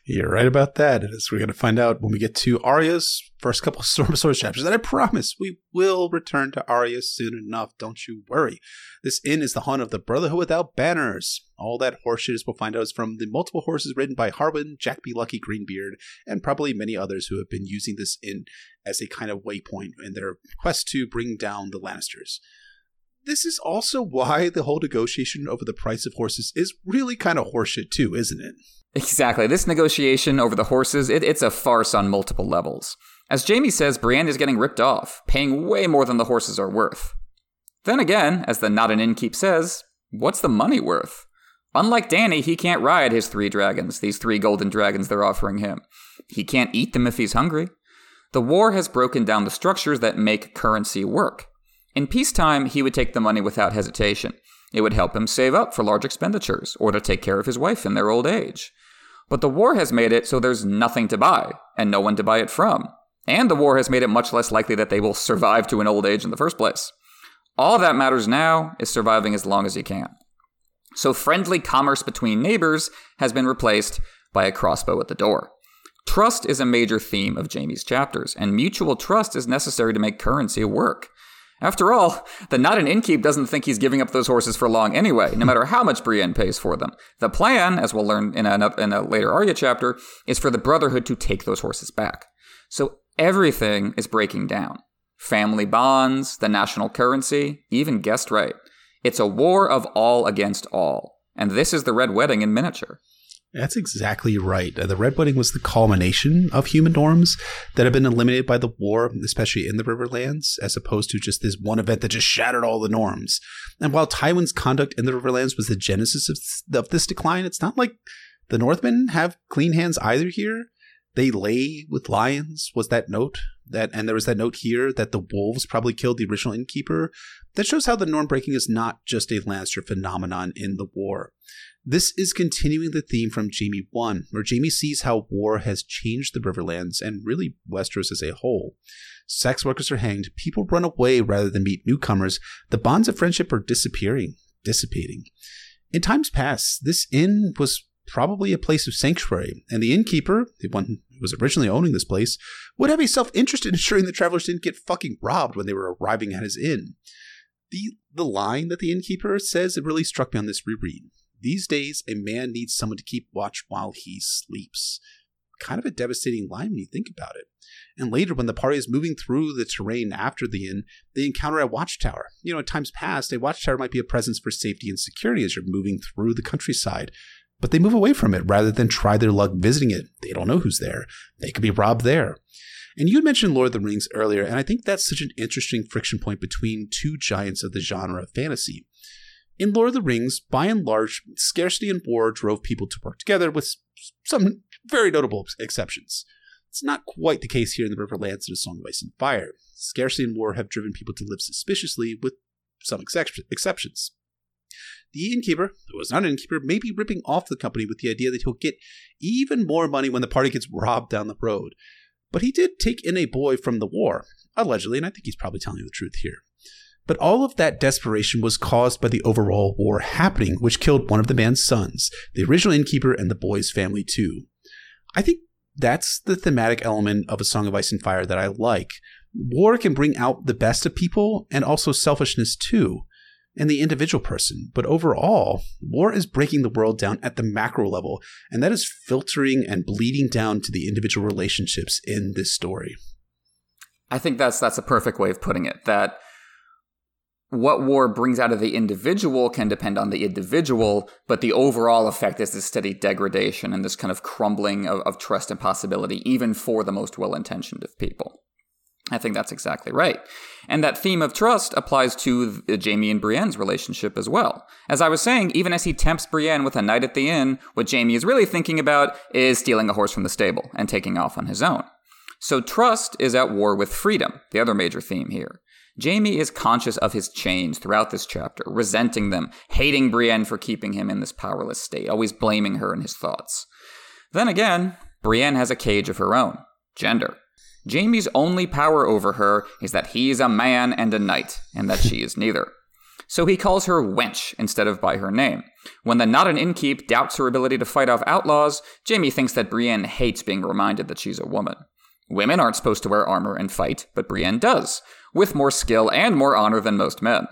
You're right about that. As we're going to find out when we get to Arya's first couple of Storm of Swords chapters. And I promise we will return to Arya soon enough. Don't you worry. This inn is the haunt of the Brotherhood Without Banners. All that horseshit is, we'll find out, is from the multiple horses ridden by Harwin, Jack B. Lucky, Greenbeard, and probably many others who have been using this inn as a kind of waypoint in their quest to bring down the Lannisters. This is also why the whole negotiation over the price of horses is really kind of horseshit too, isn't it? Exactly. This negotiation over the horses, it, it's a farce on multiple levels. As Jaime says, Brienne is getting ripped off, paying way more than the horses are worth. Then again, as the not an innkeep says, what's the money worth? Unlike Danny, he can't ride his three dragons, these three golden dragons they're offering him. He can't eat them if he's hungry. The war has broken down the structures that make currency work. In peacetime, he would take the money without hesitation. It would help him save up for large expenditures or to take care of his wife in their old age. But the war has made it so there's nothing to buy and no one to buy it from. And the war has made it much less likely that they will survive to an old age in the first place. All that matters now is surviving as long as you can. So friendly commerce between neighbors has been replaced by a crossbow at the door. Trust is a major theme of Jaime's chapters, and mutual trust is necessary to make currency work. After all, the not an innkeep doesn't think he's giving up those horses for long anyway, no matter how much Brienne pays for them. The plan, as we'll learn in a, in a later Arya chapter, is for the Brotherhood to take those horses back. So everything is breaking down. Family bonds, the national currency, even guest right. It's a war of all against all. And this is the Red Wedding in miniature. That's exactly right. The Red Wedding was the culmination of human norms that have been eliminated by the war, especially in the Riverlands, as opposed to just this one event that just shattered all the norms. And while Tywin's conduct in the Riverlands was the genesis of, of this decline, it's not like the Northmen have clean hands either here. They lay with lions, was that note that, and there was that note here that the wolves probably killed the original innkeeper. That shows how the norm breaking is not just a Lannister phenomenon in the war. This is continuing the theme from Jaime one, where Jaime sees how war has changed the Riverlands and really Westeros as a whole. Sex workers are hanged, people run away rather than meet newcomers, the bonds of friendship are disappearing, dissipating. In times past, this inn was probably a place of sanctuary, and the innkeeper, the one who was originally owning this place, would have a self-interest in ensuring the travelers didn't get fucking robbed when they were arriving at his inn. The, the line that the innkeeper says, it really struck me on this reread. These days, a man needs someone to keep watch while he sleeps. Kind of a devastating line when you think about it. And later, when the party is moving through the terrain after the inn, they encounter a watchtower. You know, in times past, a watchtower might be a presence for safety and security as you're moving through the countryside. But they move away from it rather than try their luck visiting it. They don't know who's there. They could be robbed there. And you had mentioned Lord of the Rings earlier, and I think that's such an interesting friction point between two giants of the genre of fantasy. In Lord of the Rings, by and large, scarcity and war drove people to work together, with some very notable exceptions. It's not quite the case here in the Riverlands in A Song of Ice and Fire. Scarcity and war have driven people to live suspiciously, with some exceptions. The innkeeper, who was not an innkeeper, may be ripping off the company with the idea that he'll get even more money when the party gets robbed down the road. But he did take in a boy from the war, allegedly, and I think he's probably telling you the truth here. But all of that desperation was caused by the overall war happening, which killed one of the man's sons, the original innkeeper, and the boy's family too. I think that's the thematic element of A Song of Ice and Fire that I like. War can bring out the best of people, and also selfishness too, and the individual person. But overall, war is breaking the world down at the macro level, and that is filtering and bleeding down to the individual relationships in this story. I think that's that's a perfect way of putting it, that what war brings out of the individual can depend on the individual, but the overall effect is this steady degradation and this kind of crumbling of, of trust and possibility, even for the most well-intentioned of people. I think that's exactly right. And that theme of trust applies to Jaime and Brienne's relationship as well. As I was saying, even as he tempts Brienne with a night at the inn, what Jaime is really thinking about is stealing a horse from the stable and taking off on his own. So trust is at war with freedom, the other major theme here. Jaime is conscious of his chains throughout this chapter, resenting them, hating Brienne for keeping him in this powerless state, always blaming her in his thoughts. Then again, Brienne has a cage of her own, gender. Jaime's only power over her is that he's a man and a knight, and that she is neither. So he calls her wench instead of by her name. When the not an innkeep doubts her ability to fight off outlaws, Jaime thinks that Brienne hates being reminded that she's a woman. Women aren't supposed to wear armor and fight, but Brienne does, with more skill and more honor than most men.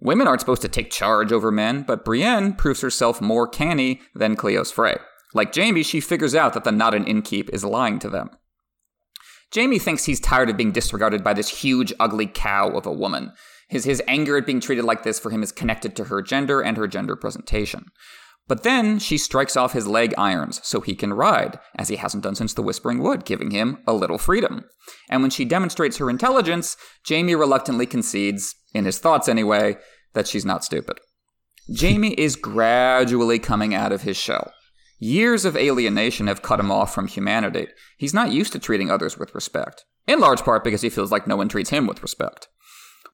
Women aren't supposed to take charge over men, but Brienne proves herself more canny than Cleos Frey. Like Jaime, she figures out that the not an innkeep is lying to them. Jaime thinks he's tired of being disregarded by this huge, ugly cow of a woman. His his anger at being treated like this for him is connected to her gender and her gender presentation. But then she strikes off his leg irons so he can ride, as he hasn't done since the Whispering Wood, giving him a little freedom. And when she demonstrates her intelligence, Jaime reluctantly concedes, in his thoughts anyway, that she's not stupid. Jaime is gradually coming out of his shell. Years of alienation have cut him off from humanity. He's not used to treating others with respect, in large part because he feels like no one treats him with respect.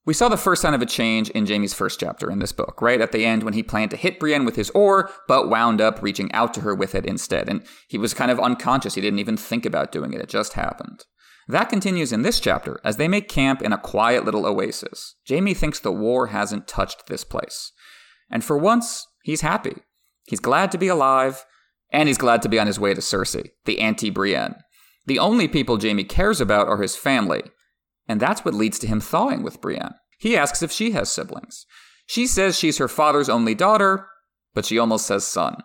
We saw the first sign of a change in Jaime's first chapter in this book, right at the end when he planned to hit Brienne with his oar, but wound up reaching out to her with it instead, and he was kind of unconscious. He didn't even think about doing it. It just happened. That continues in this chapter, as they make camp in a quiet little oasis. Jaime thinks the war hasn't touched this place. And for once, he's happy. He's glad to be alive. And he's glad to be on his way to Cersei, the anti-Brienne. The only people Jaime cares about are his family. And that's what leads to him thawing with Brienne. He asks if she has siblings. She says she's her father's only daughter, but she almost says son.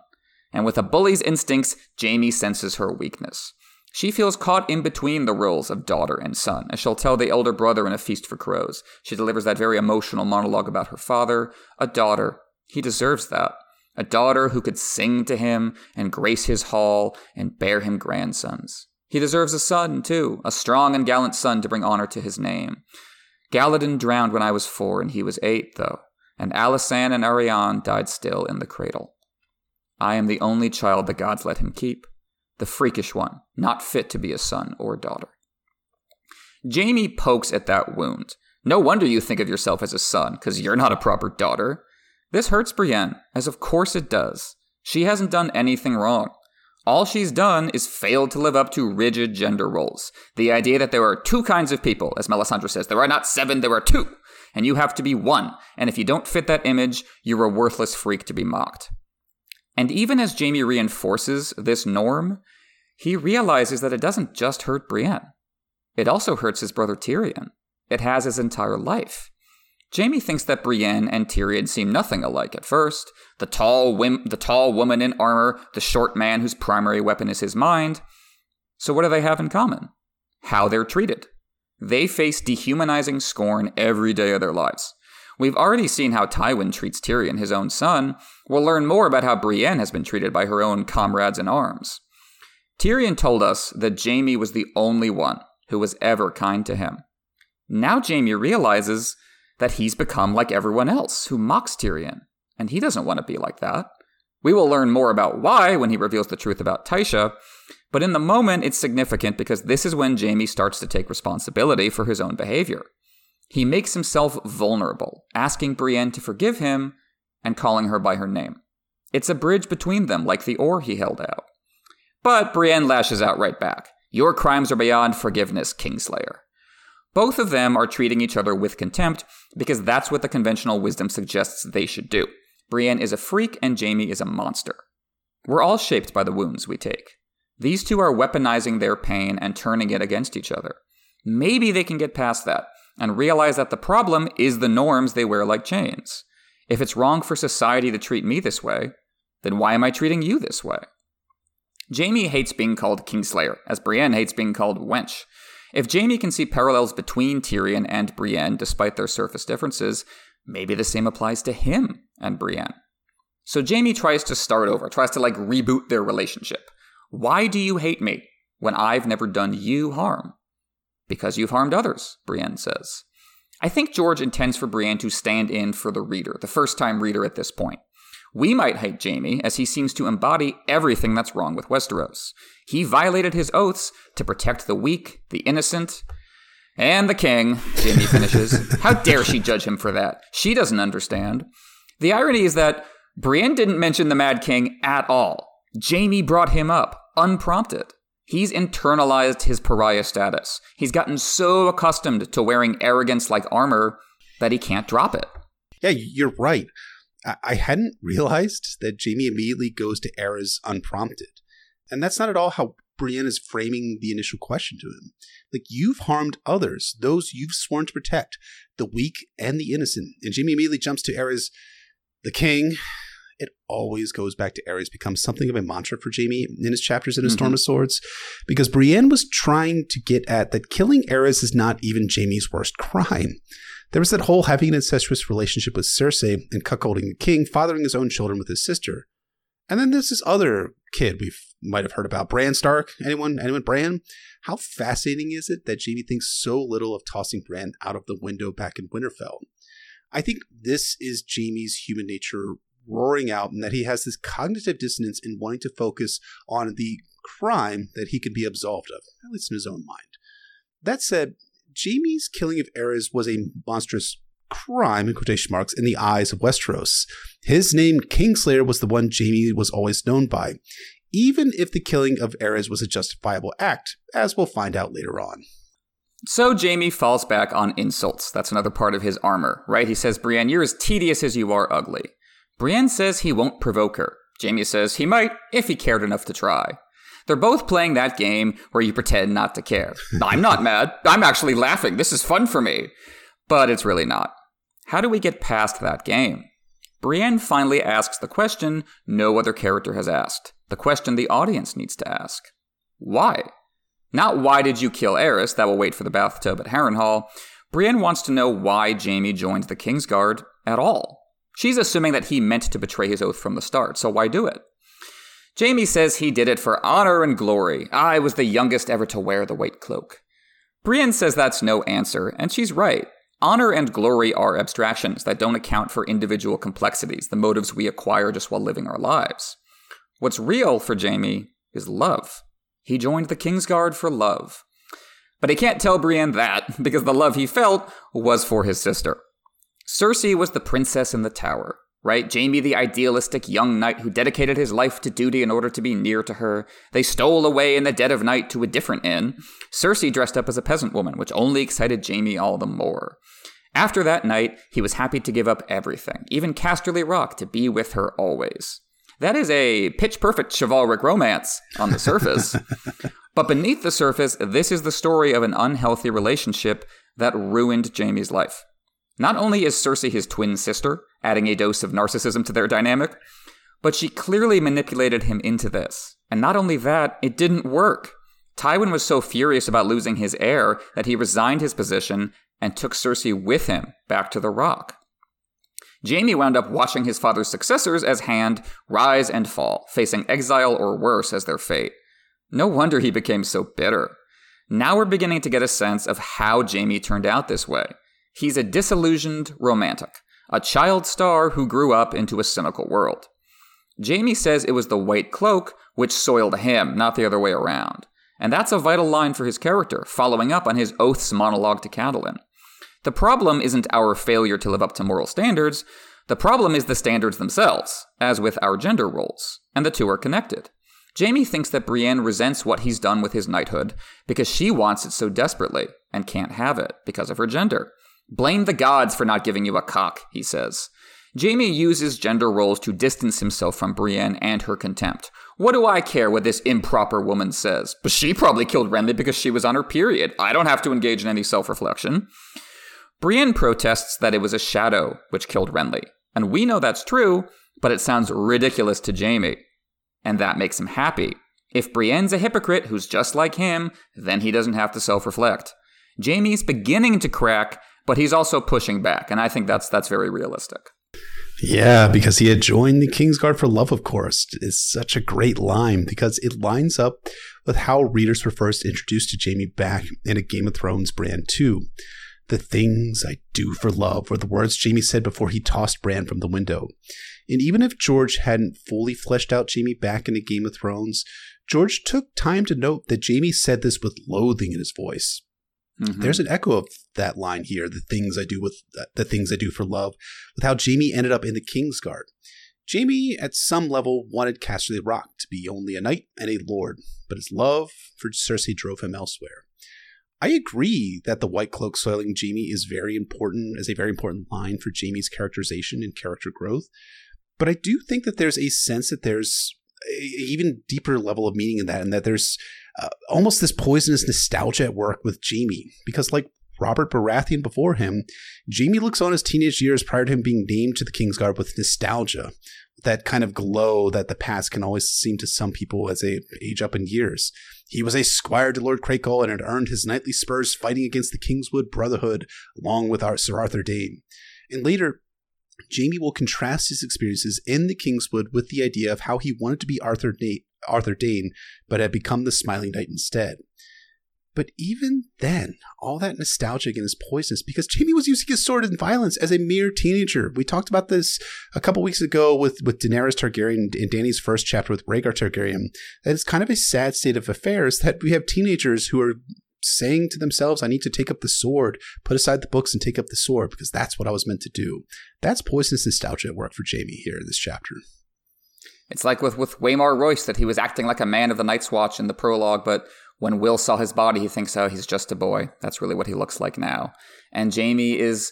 And with a bully's instincts, Jaime senses her weakness. She feels caught in between the roles of daughter and son, as she'll tell the elder brother in A Feast for Crows. She delivers that very emotional monologue about her father, a daughter. He deserves that. A daughter who could sing to him and grace his hall and bear him grandsons. He deserves a son, too, a strong and gallant son to bring honor to his name. Galadin drowned when I was four, and he was eight, though, and Alisan and Arianne died still in the cradle. I am the only child the gods let him keep, the freakish one, not fit to be a son or daughter. Jaime pokes at that wound. No wonder you think of yourself as a son, because you're not a proper daughter. This hurts Brienne, as of course it does. She hasn't done anything wrong. All she's done is failed to live up to rigid gender roles. The idea that there are two kinds of people, as Melisandre says, there are not seven, there are two, and you have to be one. And if you don't fit that image, you're a worthless freak to be mocked. And even as Jaime reinforces this norm, he realizes that it doesn't just hurt Brienne. It also hurts his brother Tyrion. It has his entire life. Jaime thinks that Brienne and Tyrion seem nothing alike at first. The tall, whim- the tall woman in armor, the short man whose primary weapon is his mind. So what do they have in common? How they're treated. They face dehumanizing scorn every day of their lives. We've already seen how Tywin treats Tyrion, his own son. We'll learn more about how Brienne has been treated by her own comrades in arms. Tyrion told us that Jaime was the only one who was ever kind to him. Now Jaime realizes that he's become like everyone else who mocks Tyrion, and he doesn't want to be like that. We will learn more about why when he reveals the truth about Tysha, but in the moment it's significant because this is when Jaime starts to take responsibility for his own behavior. He makes himself vulnerable, asking Brienne to forgive him and calling her by her name. It's a bridge between them, like the oar he held out. But Brienne lashes out right back. Your crimes are beyond forgiveness, Kingslayer. Both of them are treating each other with contempt because that's what the conventional wisdom suggests they should do. Brienne is a freak and Jaime is a monster. We're all shaped by the wounds we take. These two are weaponizing their pain and turning it against each other. Maybe they can get past that and realize that the problem is the norms they wear like chains. If it's wrong for society to treat me this way, then why am I treating you this way? Jaime hates being called Kingslayer, as Brienne hates being called wench. If Jaime can see parallels between Tyrion and Brienne, despite their surface differences, maybe the same applies to him and Brienne. So Jaime tries to start over, tries to like reboot their relationship. Why do you hate me when I've never done you harm? Because you've harmed others, Brienne says. I think George intends for Brienne to stand in for the reader, the first-time reader at this point. We might hate Jaime, as he seems to embody everything that's wrong with Westeros. He violated his oaths to protect the weak, the innocent, and the king, Jaime finishes. How dare she judge him for that? She doesn't understand. The irony is that Brienne didn't mention the Mad King at all. Jaime brought him up, unprompted. He's internalized his pariah status. He's gotten so accustomed to wearing arrogance like armor that he can't drop it. Yeah, you're right. I hadn't realized that Jaime immediately goes to Aerys unprompted. And that's not at all how Brienne is framing the initial question to him. Like, you've harmed others, those you've sworn to protect, the weak and the innocent. And Jaime immediately jumps to Aerys, the king. It always goes back to Aerys, becomes something of a mantra for Jaime in his chapters in A mm-hmm. Storm of Swords. Because Brienne was trying to get at that killing Aerys is not even Jaime's worst crime. There was that whole having an incestuous relationship with Cersei and cuckolding the king, fathering his own children with his sister. And then there's this other kid we might have heard about, Bran Stark. Anyone? Anyone? Bran? How fascinating is it that Jaime thinks so little of tossing Bran out of the window back in Winterfell? I think this is Jaime's human nature roaring out, and that he has this cognitive dissonance in wanting to focus on the crime that he could be absolved of, at least in his own mind. That said, Jaime's killing of Aerys was a monstrous crime, in quotation marks, in the eyes of Westeros. His name, Kingslayer, was the one Jaime was always known by, even if the killing of Aerys was a justifiable act, as we'll find out later on. So Jaime falls back on insults. That's another part of his armor, right? He says, Brienne, you're as tedious as you are ugly. Brienne says he won't provoke her. Jaime says he might, if he cared enough to try. They're both playing that game where you pretend not to care. I'm not mad. I'm actually laughing. This is fun for me. But it's really not. How do we get past that game? Brienne finally asks the question no other character has asked. The question the audience needs to ask. Why? Not why did you kill Aerys? That will wait for the bathtub at Harrenhal. Brienne wants to know why Jaime joined the Kingsguard at all. She's assuming that he meant to betray his oath from the start, so why do it? Jaime says he did it for honor and glory. I was the youngest ever to wear the white cloak. Brienne says that's no answer, and she's right. Honor and glory are abstractions that don't account for individual complexities, the motives we acquire just while living our lives. What's real for Jaime is love. He joined the Kingsguard for love. But he can't tell Brienne that, because the love he felt was for his sister. Cersei was the princess in the tower, right? Jaime, the idealistic young knight who dedicated his life to duty in order to be near to her. They stole away in the dead of night to a different inn. Cersei dressed up as a peasant woman, which only excited Jaime all the more. After that night, he was happy to give up everything, even Casterly Rock, to be with her always. That is a pitch-perfect chivalric romance on the surface. But beneath the surface, this is the story of an unhealthy relationship that ruined Jaime's life. Not only is Cersei his twin sister, adding a dose of narcissism to their dynamic, but she clearly manipulated him into this. And not only that, it didn't work. Tywin was so furious about losing his heir that he resigned his position and took Cersei with him back to the Rock. Jaime wound up watching his father's successors as hand rise and fall, facing exile or worse as their fate. No wonder he became so bitter. Now we're beginning to get a sense of how Jaime turned out this way. He's a disillusioned romantic, a child star who grew up into a cynical world. Jaime says it was the white cloak which soiled him, not the other way around. And that's a vital line for his character, following up on his oath's monologue to Catelyn. The problem isn't our failure to live up to moral standards. The problem is the standards themselves, as with our gender roles, and the two are connected. Jaime thinks that Brienne resents what he's done with his knighthood because she wants it so desperately and can't have it because of her gender. Blame the gods for not giving you a cock, he says. Jaime uses gender roles to distance himself from Brienne and her contempt. What do I care what this improper woman says? But she probably killed Renly because she was on her period. I don't have to engage in any self-reflection. Brienne protests that it was a shadow which killed Renly. And we know that's true, but it sounds ridiculous to Jaime. And that makes him happy. If Brienne's a hypocrite who's just like him, then he doesn't have to self-reflect. Jaime's beginning to crack, but he's also pushing back, and I think that's that's very realistic. Yeah, because he had joined the Kingsguard for love, of course. It's such a great line because it lines up with how readers were first introduced to Jaime back in A Game of Thrones Brand two. The things I do for love were the words Jaime said before he tossed Bran from the window. And even if George hadn't fully fleshed out Jaime back in A Game of Thrones, George took time to note that Jaime said this with loathing in his voice. Mm-hmm. There's an echo of that line here, the things I do with the things I do for love, with how Jaime ended up in the Kingsguard. Jaime, at some level, wanted Casterly Rock to be only a knight and a lord, but his love for Cersei drove him elsewhere. I agree that the white cloak soiling Jaime is very important, is a very important line for Jaime's characterization and character growth, but I do think that there's a sense that there's an even deeper level of meaning in that, and that there's Uh, almost this poisonous nostalgia at work with Jaime, because like Robert Baratheon before him, Jaime looks on his teenage years prior to him being named to the Kingsguard with nostalgia, that kind of glow that the past can always seem to some people as they age up in years. He was a squire to Lord Crakehall and had earned his knightly spurs fighting against the Kingswood Brotherhood along with our Sir Arthur Dane. And later, Jaime will contrast his experiences in the Kingswood with the idea of how he wanted to be Arthur Dane, Arthur Dane, but had become the Smiling Knight instead. But even then, all that nostalgia again is poisonous because Jaime was using his sword and violence as a mere teenager. We talked about this a couple weeks ago with, with Daenerys Targaryen in Dany's first chapter with Rhaegar Targaryen. That is kind of a sad state of affairs that we have teenagers who are saying to themselves, I need to take up the sword, put aside the books and take up the sword because that's what I was meant to do. That's poisonous nostalgia at work for Jaime here in this chapter. It's like with, with Waymar Royce that he was acting like a man of the Night's Watch in the prologue, but when Will saw his body, he thinks, oh, he's just a boy. That's really what he looks like now. And Jaime is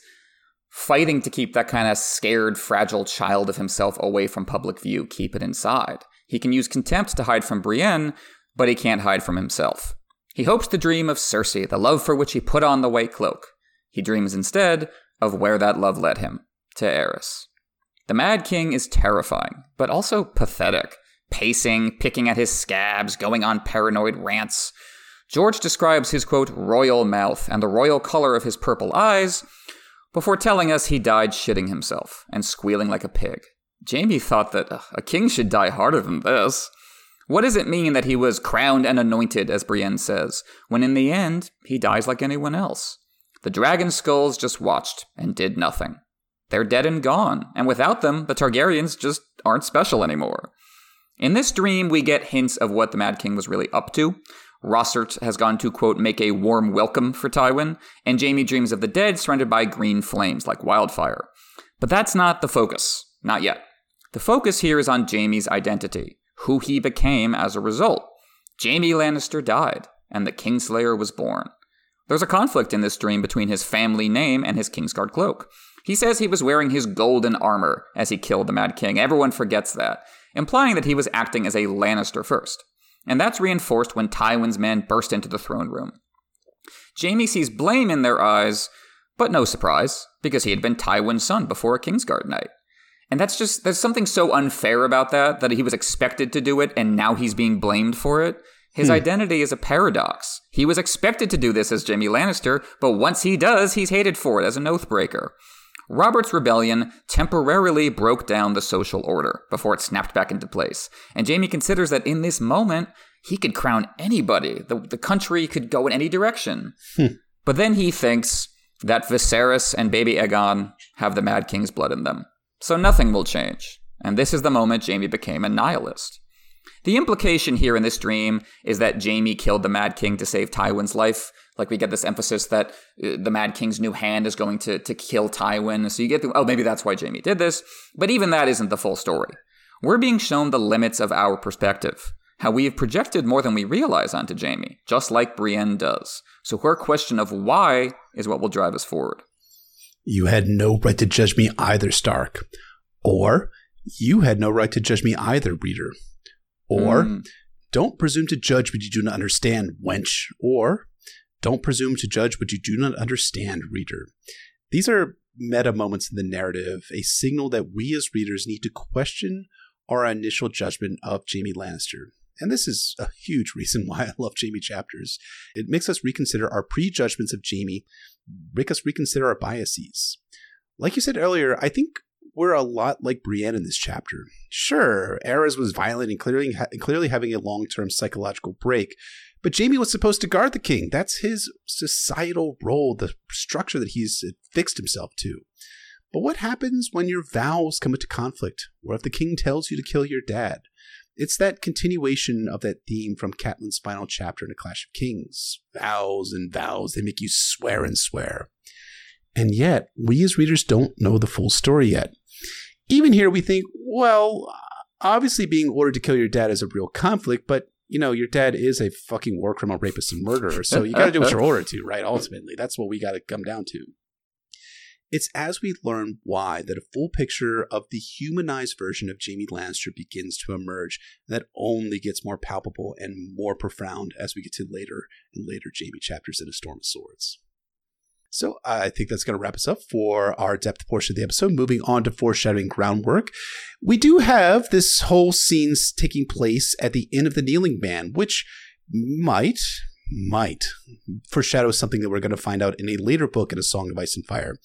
fighting to keep that kind of scared, fragile child of himself away from public view, keep it inside. He can use contempt to hide from Brienne, but he can't hide from himself. He hopes to dream of Cersei, the love for which he put on the white cloak. He dreams instead of where that love led him, to Aerys. The Mad King is terrifying, but also pathetic, pacing, picking at his scabs, going on paranoid rants. George describes his, quote, royal mouth and the royal color of his purple eyes before telling us he died shitting himself and squealing like a pig. Jaime thought that ugh, a king should die harder than this. What does it mean that he was crowned and anointed, as Brienne says, when in the end, he dies like anyone else? The dragon skulls just watched and did nothing. They're dead and gone, and without them, the Targaryens just aren't special anymore. In this dream, we get hints of what the Mad King was really up to. Rossert has gone to, quote, make a warm welcome for Tywin, and Jaime dreams of the dead surrounded by green flames like wildfire. But that's not the focus. Not yet. The focus here is on Jaime's identity, who he became as a result. Jaime Lannister died, and the Kingslayer was born. There's a conflict in this dream between his family name and his Kingsguard cloak. He says he was wearing his golden armor as he killed the Mad King. Everyone forgets that, implying that he was acting as a Lannister first. And that's reinforced when Tywin's men burst into the throne room. Jaime sees blame in their eyes, but no surprise, because he had been Tywin's son before a Kingsguard night. And that's just, there's something so unfair about that, that he was expected to do it, and now he's being blamed for it. His hmm. identity is a paradox. He was expected to do this as Jaime Lannister, but once he does, he's hated for it as an oathbreaker. Robert's rebellion temporarily broke down the social order before it snapped back into place. And Jaime considers that in this moment, he could crown anybody. The, the country could go in any direction. Hmm. But then he thinks that Viserys and baby Aegon have the Mad King's blood in them. So nothing will change. And this is the moment Jaime became a nihilist. The implication here in this dream is that Jaime killed the Mad King to save Tywin's life. Like, we get this emphasis that uh, the Mad King's new hand is going to, to kill Tywin. So you get the, oh, maybe that's why Jaime did this. But even that isn't the full story. We're being shown the limits of our perspective, how we have projected more than we realize onto Jaime, just like Brienne does. So her question of why is what will drive us forward. You had no right to judge me either, Stark. Or, you had no right to judge me either, reader. Or, mm. don't presume to judge what you do not understand, wench. Or, don't presume to judge what you do not understand, reader. These are meta moments in the narrative, a signal that we as readers need to question our initial judgment of Jaime Lannister. And this is a huge reason why I love Jaime chapters. It makes us reconsider our prejudgments of Jaime, make us reconsider our biases. Like you said earlier, I think we're a lot like Brienne in this chapter. Sure, Aerys was violent and clearly, ha- clearly having a long-term psychological break, but Jaime was supposed to guard the king. That's his societal role, the structure that he's fixed himself to. But what happens when your vows come into conflict, or if the king tells you to kill your dad? It's that continuation of that theme from Catelyn's final chapter in A Clash of Kings. Vows and vows, they make you swear and swear. And yet, we as readers don't know the full story yet. Even here, we think, well, obviously being ordered to kill your dad is a real conflict, but, you know, your dad is a fucking war criminal, rapist, and murderer, so you got to do what you're ordered to, right? Ultimately, that's what we got to come down to. It's as we learn why that a full picture of the humanized version of Jaime Lannister begins to emerge, and that only gets more palpable and more profound as we get to later and later Jaime chapters in A Storm of Swords. So I think that's going to wrap us up for our depth portion of the episode. Moving on to foreshadowing groundwork. We do have this whole scene taking place at the end of The Kneeling Man, which might, might foreshadow something that we're going to find out in a later book in A Song of Ice and Fire.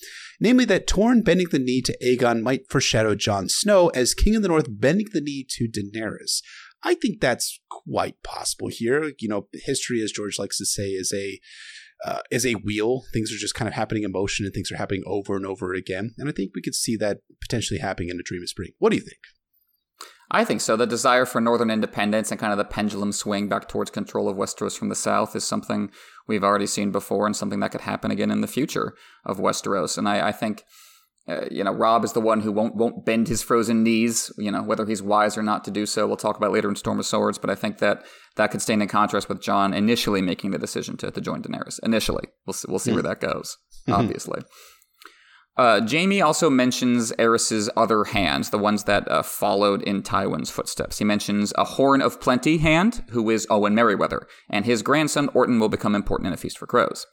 Namely that Torrhen bending the knee to Aegon might foreshadow Jon Snow as King of the North bending the knee to Daenerys. I think that's quite possible here. You know, history, as George likes to say, is a... Uh, is a wheel. Things are just kind of happening in motion and things are happening over and over again. And I think we could see that potentially happening in A Dream of Spring. What do you think? I think so. The desire for northern independence and kind of the pendulum swing back towards control of Westeros from the south is something we've already seen before and something that could happen again in the future of Westeros. And I, I think, uh, you know, Robb is the one who won't won't bend his frozen knees, you know, whether he's wise or not to do so. We'll talk about later in Storm of Swords, but I think that That could stand in contrast with Jon initially making the decision to, to join Daenerys. Initially. We'll see, we'll see where that goes, obviously. uh, Jaime also mentions Aerys' other hands, the ones that uh, followed in Tywin's footsteps. He mentions a Horn of Plenty hand, who is Owen Merryweather, and his grandson Orton will become important in A Feast for Crows.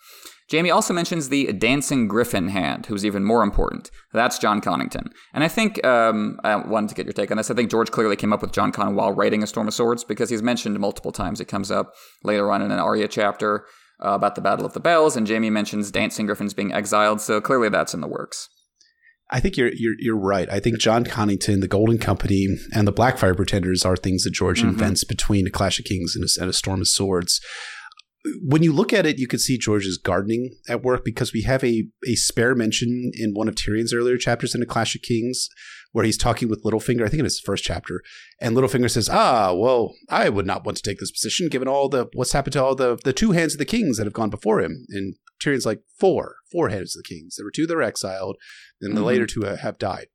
Jaime also mentions the Dancing Griffin hand, who's even more important. That's John Connington. And I think, um, I wanted to get your take on this, I think George clearly came up with John Connington while writing A Storm of Swords, because he's mentioned multiple times. It comes up later on in an Arya chapter uh, about the Battle of the Bells, and Jaime mentions Dancing Griffins being exiled, so clearly that's in the works. I think you're you're you're right. I think John Connington, the Golden Company, and the Blackfyre Pretenders are things that George mm-hmm. invents between A Clash of Kings and a, and a Storm of Swords. when you look at it, you can see George's gardening at work, because we have a, a spare mention in one of Tyrion's earlier chapters in A Clash of Kings where he's talking with Littlefinger, I think in his first chapter, and Littlefinger says, ah, well, I would not want to take this position given all the what's happened to all the, the two hands of the kings that have gone before him. And Tyrion's like, four, four hands of the kings. There were two that were exiled, and the mm-hmm. later two have died.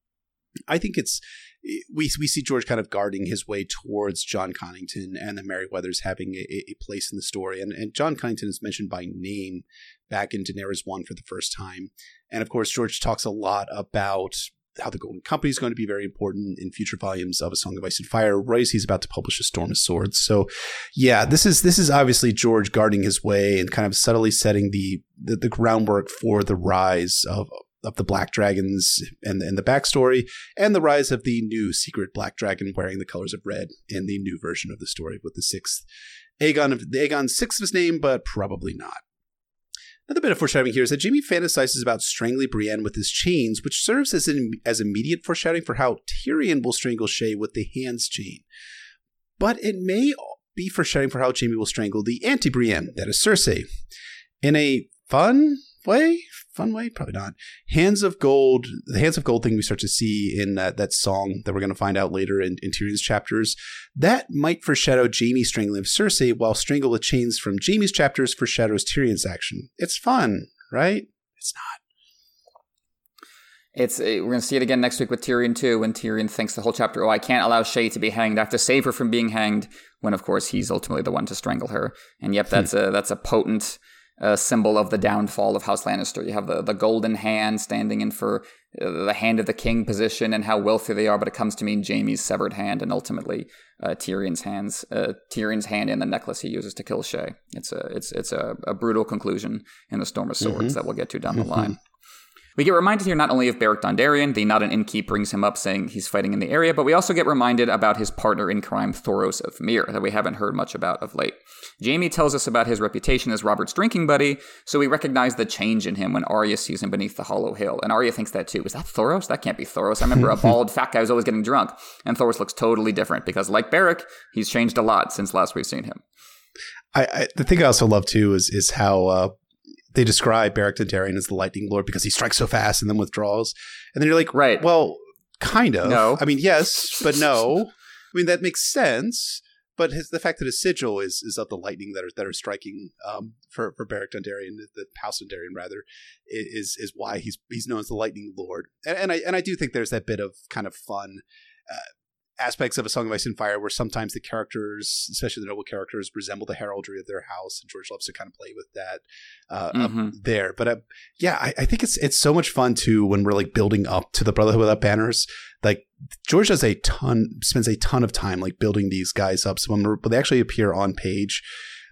I think it's, we we see George kind of guarding his way towards John Connington and the Merryweathers having a, a place in the story. And, and John Connington is mentioned by name back in Daenerys one for the first time. And of course, George talks a lot about how the Golden Company is going to be very important in future volumes of A Song of Ice and Fire, right as he's about to publish A Storm of Swords. So yeah, this is this is obviously George guarding his way and kind of subtly setting the the, the groundwork for the rise of of the Black Dragons and, and the backstory, and the rise of the new secret Black Dragon wearing the colors of red in the new version of the story with the sixth Aegon, of the Aegon sixth of his name, but probably not. Another bit of foreshadowing here is that Jaime fantasizes about strangling Brienne with his chains, which serves as an, as immediate foreshadowing for how Tyrion will strangle Shay with the hand's chain. But it may be foreshadowing for how Jaime will strangle the anti-Brienne, that is Cersei, in a fun way. Fun way? Probably not. Hands of Gold, the Hands of Gold thing we start to see in that, that song that we're going to find out later in, in Tyrion's chapters, that might foreshadow Jaime's strangling of Cersei, while Strangle with Chains from Jaime's chapters foreshadows Tyrion's action. It's fun, right? It's not. It's uh, We're going to see it again next week with Tyrion too, when Tyrion thinks the whole chapter, oh, I can't allow Shay to be hanged. I have to save her from being hanged, when, of course, he's ultimately the one to strangle her. And yep, that's, hmm. a, that's a potent... a symbol of the downfall of House Lannister. You have the, the golden hand standing in for uh, the hand of the king position and how wealthy they are, but it comes to mean Jaime's severed hand and ultimately uh, Tyrion's hands, uh, Tyrion's hand and the necklace he uses to kill Shay. It's a it's it's a, a brutal conclusion in A Storm of Swords mm-hmm. that we'll get to down the mm-hmm. line. We get reminded here not only of Beric Dondarrion, the Not an Innkeep brings him up saying he's fighting in the area, but we also get reminded about his partner in crime, Thoros of Myr, that we haven't heard much about of late. Jaime tells us about his reputation as Robert's drinking buddy, so we recognize the change in him when Arya sees him beneath the Hollow Hill. And Arya thinks that too. Is that Thoros? That can't be Thoros. I remember a bald fat guy was always getting drunk, and Thoros looks totally different because, like Beric, he's changed a lot since last we've seen him. I, I the thing I also love too is is how... Uh... they describe Beric Dondarrion as the Lightning Lord because he strikes so fast and then withdraws. And then you're like, right. Well, kind of. No. I mean, yes, but no. I mean, that makes sense. But his, the fact that his sigil is is of the lightning that are that are striking um, for, for Beric Dondarrion, the House Dondarrion rather, is is why he's he's known as the Lightning Lord. And, and I and I do think there's that bit of kind of fun uh, aspects of A Song of Ice and Fire where sometimes the characters, especially the noble characters, resemble the heraldry of their house, and George loves to kind of play with that uh, mm-hmm. up there. But uh, yeah, I, I think it's it's so much fun too when we're like building up to the Brotherhood Without Banners. Like George does a ton, spends a ton of time like building these guys up. So when, when they actually appear on page,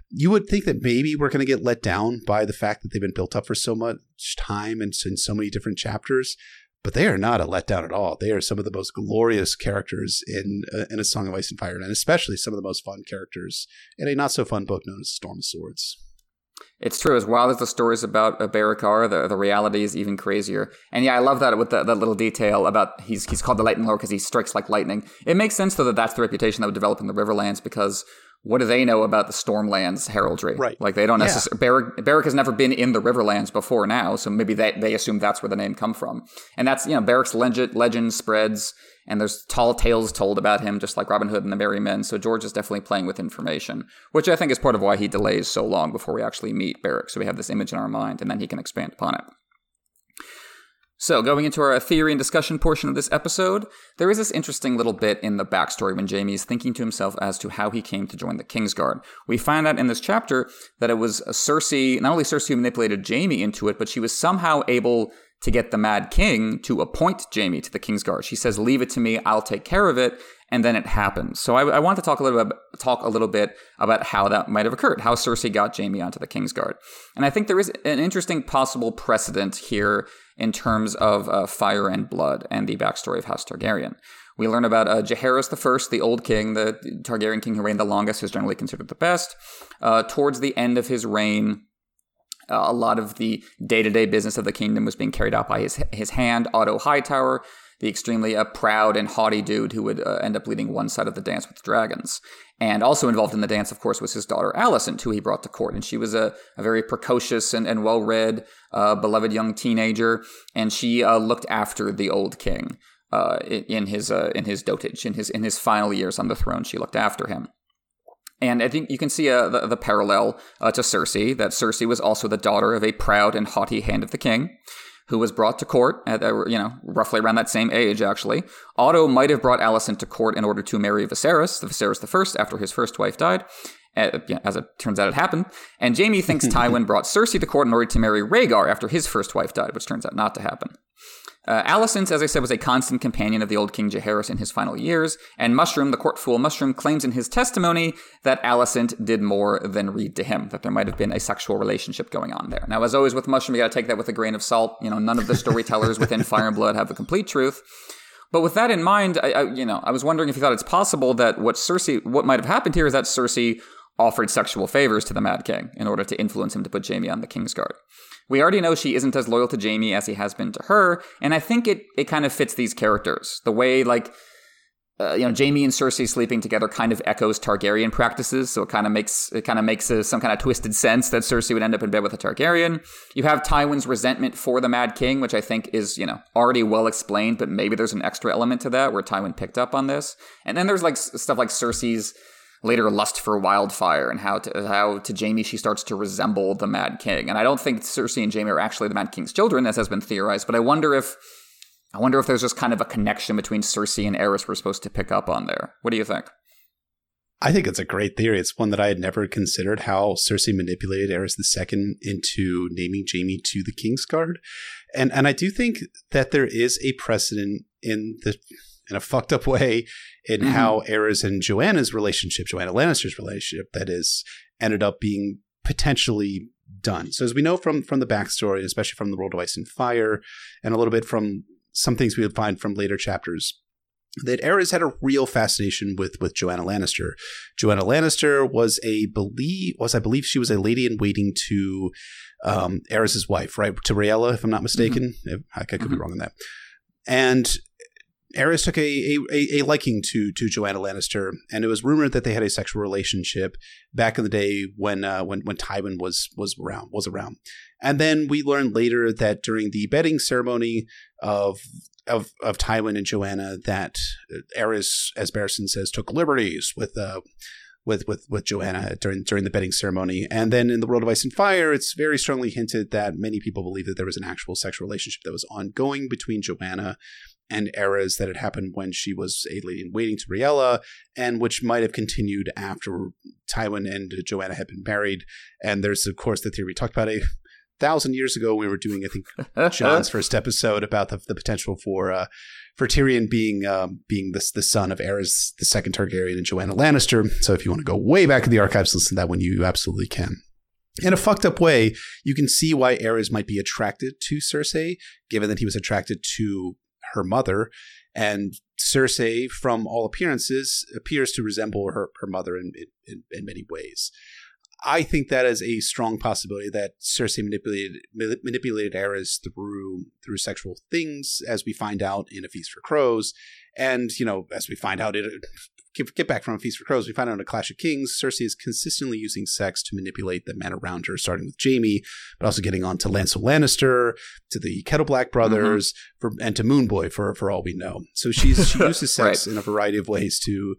you would think that maybe we're going to get let down by the fact that they've been built up for so much time and in so many different chapters. But they are not a letdown at all. They are some of the most glorious characters in uh, in A Song of Ice and Fire, and especially some of the most fun characters in a not-so-fun book known as Storm of Swords. It's true. As wild as the stories about uh, Beric are, the, the reality is even crazier. And yeah, I love that with the, that little detail about he's he's called the Lightning Lord because he strikes like lightning. It makes sense, though, that that's the reputation that would develop in the Riverlands because... what do they know about the Stormlands heraldry? Right. Like they don't necessarily, yeah. Beric, Beric has never been in the Riverlands before now, so maybe they, they assume that's where the name come from. And that's, you know, Beric's legend, legend spreads, and there's tall tales told about him, just like Robin Hood and the Merry Men. So George is definitely playing with information, which I think is part of why he delays so long before we actually meet Beric. So we have this image in our mind, and then he can expand upon it. So going into our theory and discussion portion of this episode, there is this interesting little bit in the backstory when Jaime is thinking to himself as to how he came to join the Kingsguard. We find out in this chapter that it was Cersei, not only Cersei who manipulated Jaime into it, but she was somehow able to get the Mad King to appoint Jaime to the Kingsguard. She says, leave it to me, I'll take care of it. And then it happened. So I, I want to talk a little bit, talk a little bit about how that might have occurred, how Cersei got Jaime onto the Kingsguard. And I think there is an interesting possible precedent here in terms of uh, Fire and Blood and the backstory of House Targaryen. We learn about uh, Jaehaerys I, the old king, the Targaryen king who reigned the longest, who's generally considered the best. Uh, towards the end of his reign, uh, a lot of the day-to-day business of the kingdom was being carried out by his, his hand, Otto Hightower. the extremely uh, proud and haughty dude who would uh, end up leading one side of the dance with the dragons. And also involved in the dance, of course, was his daughter Alicent, who he brought to court. And she was a, a very precocious and, and well-read, uh, beloved young teenager. And she uh, looked after the old king uh, in, in his uh, in his dotage, in his in his final years on the throne. She looked after him. And I think you can see uh, the, the parallel uh, to Cersei, that Cersei was also the daughter of a proud and haughty hand of the king, who was brought to court at, uh, you know, roughly around that same age, actually. Otto might have brought Alicent to court in order to marry Viserys, the Viserys the First, after his first wife died, uh, you know, as it turns out it happened. And Jaime thinks Tywin brought Cersei to court in order to marry Rhaegar after his first wife died, which turns out not to happen. Uh, Alicent, as I said, was a constant companion of the old King Jaehaerys in his final years, and Mushroom, the court fool Mushroom, claims in his testimony that Alicent did more than read to him, that there might have been a sexual relationship going on there. Now, as always with Mushroom, you gotta take that with a grain of salt. You know, none of the storytellers within Fire and Blood have the complete truth. But with that in mind, I, I, you know, I was wondering if you thought it's possible that what Cersei, what might have happened here is that Cersei offered sexual favors to the Mad King in order to influence him to put Jaime on the Kingsguard. We already know she isn't as loyal to Jaime as he has been to her, and I think it, it kind of fits these characters. The way, like, uh, you know, Jaime and Cersei sleeping together kind of echoes Targaryen practices, so it kind of makes it kind of makes a, some kind of twisted sense that Cersei would end up in bed with a Targaryen. You have Tywin's resentment for the Mad King, which I think is, you know, already well explained, but maybe there's an extra element to that where Tywin picked up on this. And then there's, like, stuff like Cersei's later lust for Wildfire, and how to, how to Jaime she starts to resemble the Mad King. And I don't think Cersei and Jaime are actually the Mad King's children, as has been theorized, but I wonder if I wonder if there's just kind of a connection between Cersei and Aerys we're supposed to pick up on there. What do you think? I think it's a great theory. It's one that I had never considered, how Cersei manipulated Aerys the Second into naming Jaime to the Kingsguard. And and I do think that there is a precedent in the in a fucked up way in mm-hmm. how Aerys and Joanna's relationship, Joanna Lannister's relationship, that is, ended up being potentially done. So as we know from from the backstory, especially from The World of Ice and Fire, and a little bit from some things we would find from later chapters, that Aerys had a real fascination with with Joanna Lannister. Joanna Lannister was a believe was I believe she was a lady in waiting to um, Aerys' wife, right? To Rhaella, if I'm not mistaken. Mm-hmm. I could mm-hmm. be wrong on that. And Aerys took a, a a liking to to Joanna Lannister, and it was rumored that they had a sexual relationship back in the day when uh, when when Tywin was was around was around. And then we learned later that during the bedding ceremony of of of Tywin and Joanna, that Aerys, as Barristan says, took liberties with uh with with with Joanna during during the bedding ceremony. And then in The World of Ice and Fire, it's very strongly hinted that many people believe that there was an actual sexual relationship that was ongoing between Joanna and Aerys, that had happened when she was a lady in waiting to Rhaella, and which might have continued after Tywin and Joanna had been married. And there's, of course, the theory we talked about a thousand years ago. We were doing, I think, John's first episode about the, the potential for uh, for Tyrion being um, being the, the son of Aerys the Second Targaryen and Joanna Lannister. So if you want to go way back in the archives, listen to that one. You, you absolutely can. In a fucked up way, you can see why Aerys might be attracted to Cersei, given that he was attracted to her mother, and Cersei, from all appearances, appears to resemble her, her mother in, in in many ways. I think that is a strong possibility that Cersei manipulated manipulated Aerys through through sexual things, as we find out in A Feast for Crows, and you know, as we find out it. Get, get back from A Feast for Crows, we find out in A Clash of Kings, Cersei is consistently using sex to manipulate the men around her, starting with Jaime, but also getting on to Lancel Lannister, to the Kettleblack brothers, mm-hmm. for, and to Moonboy, for for all we know. So she's she uses sex right. in a variety of ways to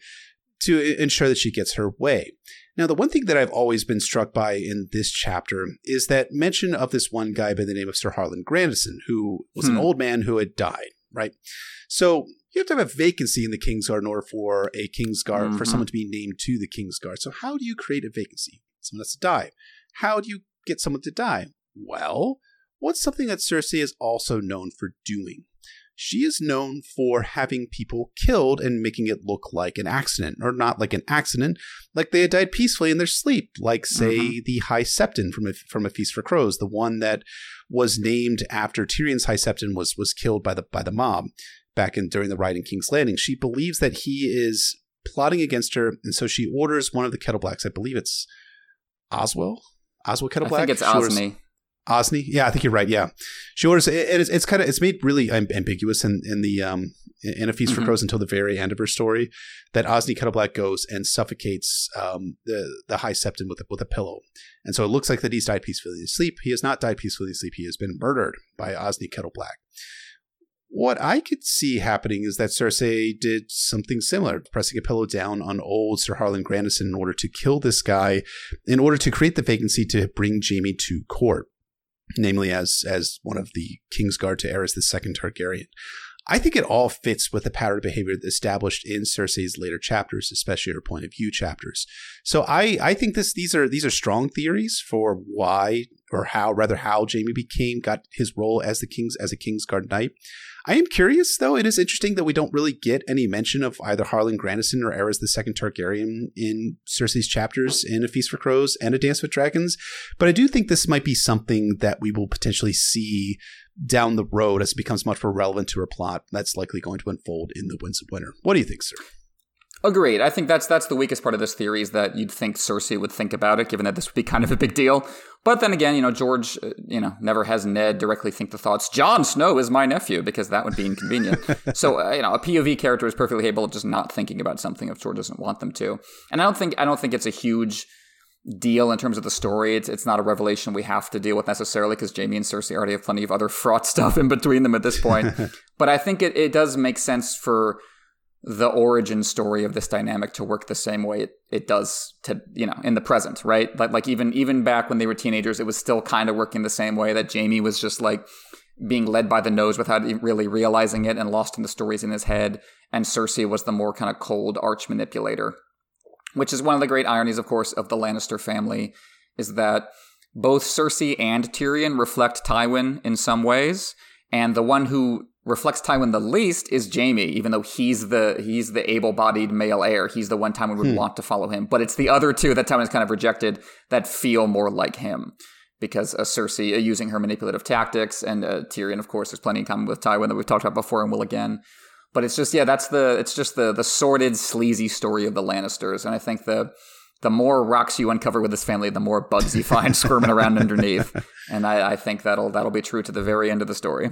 to ensure that she gets her way. Now, the one thing that I've always been struck by in this chapter is that mention of this one guy by the name of Ser Harlan Grandison, who was hmm. an old man who had died, right? So you have to have a vacancy in the Kingsguard in order for a Kingsguard, mm-hmm. for someone to be named to the Kingsguard. So how do you create a vacancy? Someone has to die. How do you get someone to die? Well, what's something that Cersei is also known for doing? She is known for having people killed and making it look like an accident, or not like an accident, like they had died peacefully in their sleep, like, say, mm-hmm. the High Septon from a, from A Feast for Crows, the one that was named after Tyrion's High Septon was was killed by the by the mob. Back in during the riot in King's Landing, she believes that he is plotting against her, and so she orders one of the Kettleblacks. I believe it's Oswell, Oswell Kettleblack. I think it's Osney. Osney? Yeah, I think you're right. Yeah. She orders it, it's it's kind of it's made really ambiguous in, in the um in A Feast mm-hmm. for Crows until the very end of her story, that Osney Kettleblack goes and suffocates um the, the High Septon with a with a pillow. And so it looks like that he's died peacefully asleep. He has not died peacefully asleep, he has been murdered by Osney Kettleblack. What I could see happening is that Cersei did something similar, pressing a pillow down on old Sir Harlan Grandison in order to kill this guy, in order to create the vacancy to bring Jaime to court, namely as as one of the Kingsguard to Aerys the Second Targaryen. I think it all fits with the pattern of behavior established in Cersei's later chapters, especially her point of view chapters. So I I think this these are these are strong theories for why or how rather how Jaime became got his role as the King's as a Kingsguard knight. I am curious, though. It is interesting that we don't really get any mention of either Harlan Grandison or Aerys the Second Targaryen in Cersei's chapters in A Feast for Crows and A Dance with Dragons. But I do think this might be something that we will potentially see down the road as it becomes much more relevant to her plot that's likely going to unfold in the Winds of Winter. What do you think, sir? Agreed. I think that's that's the weakest part of this theory, is that you'd think Cersei would think about it, given that this would be kind of a big deal. But then again, you know, George, you know, never has Ned directly think the thoughts, Jon Snow is my nephew, because that would be inconvenient. So, uh, you know, a P O V character is perfectly capable of just not thinking about something if George doesn't want them to. And I don't think I don't think it's a huge deal in terms of the story. It's it's not a revelation we have to deal with necessarily, because Jaime and Cersei already have plenty of other fraught stuff in between them at this point. But I think it, it does make sense for the origin story of this dynamic to work the same way it, it does to, you know, in the present, right? Like, like even, even back when they were teenagers, it was still kind of working the same way, that Jaime was just like being led by the nose without really realizing it and lost in the stories in his head. And Cersei was the more kind of cold arch manipulator, which is one of the great ironies, of course, of the Lannister family, is that both Cersei and Tyrion reflect Tywin in some ways. And the one who reflects Tywin the least is Jaime, even though he's the he's the able-bodied male heir. He's the one Tywin would hmm. want to follow him. But it's the other two that Tywin's kind of rejected that feel more like him, because uh, Cersei uh, using her manipulative tactics, and uh, Tyrion, of course, there's plenty in common with Tywin that we've talked about before and will again. But it's just, yeah, that's the it's just the the sordid, sleazy story of the Lannisters. And I think the the more rocks you uncover with this family, the more bugs you find squirming around underneath. And I, I think that'll that'll be true to the very end of the story.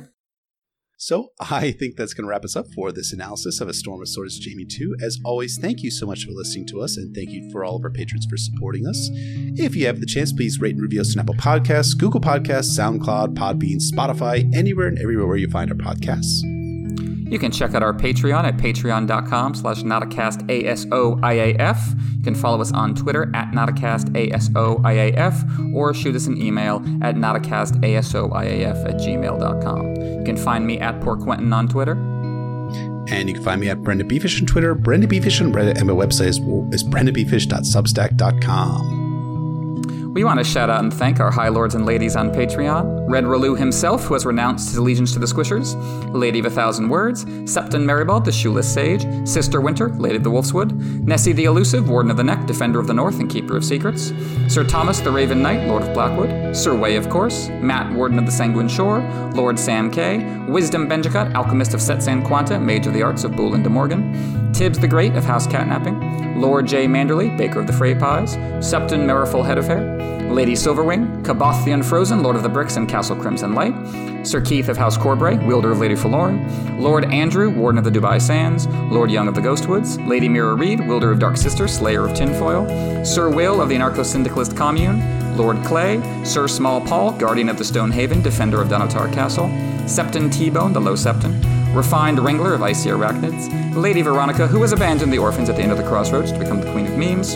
So I think that's going to wrap us up for this analysis of A Storm of Swords Jaime two. As always, thank you so much for listening to us, and thank you for all of our patrons for supporting us. If you have the chance, please rate and review us on Apple Podcasts, Google Podcasts, SoundCloud, Podbean, Spotify, anywhere and everywhere you find our podcasts. You can check out our Patreon at patreon.com slash Nauticast ASOIAF. You can follow us on Twitter at Nauticast ASOIAF, or shoot us an email at Nauticast ASOIAF at gmail.com. You can find me at Poor Quentin on Twitter. And you can find me at Brenda Bfish on Twitter, Brenda Bfish on Reddit, and my website is, is brenda b fish dot substack dot com. We want to shout out and thank our high lords and ladies on Patreon. Red Relu himself, who has renounced his allegiance to the Squishers, Lady of a Thousand Words, Septon Maribald, the Shoeless Sage, Sister Winter, Lady of the Wolfswood, Nessie the Elusive, Warden of the Neck, Defender of the North, and Keeper of Secrets, Sir Thomas the Raven Knight, Lord of Blackwood, Sir Way, of course, Matt, Warden of the Sanguine Shore, Lord Sam Kay, Wisdom Benjicott, Alchemist of Setsan Quanta, Mage of the Arts of Boole and De Morgan, Tibbs the Great of House Catnapping, Lord J. Manderley, Baker of the Frey Pies, Septon Merriful, Head of Hair, Lady Silverwing, Caboth the Unfrozen, Lord of the Bricks and Castle Crimson Light, Sir Keith of House Corbray, wielder of Lady Forlorn, Lord Andrew, Warden of the Dubai Sands, Lord Young of the Ghostwoods, Lady Mira Reed, wielder of Dark Sister, Slayer of Tinfoil, Sir Will of the Anarcho-Syndicalist Commune, Lord Clay, Sir Small Paul, Guardian of the Stonehaven, Defender of Donatar Castle, Septon T-Bone, the Low Septon, Refined Wrangler of Icy Arachnids, Lady Veronica, who has abandoned the orphans at the end of the Crossroads to become the Queen of Memes,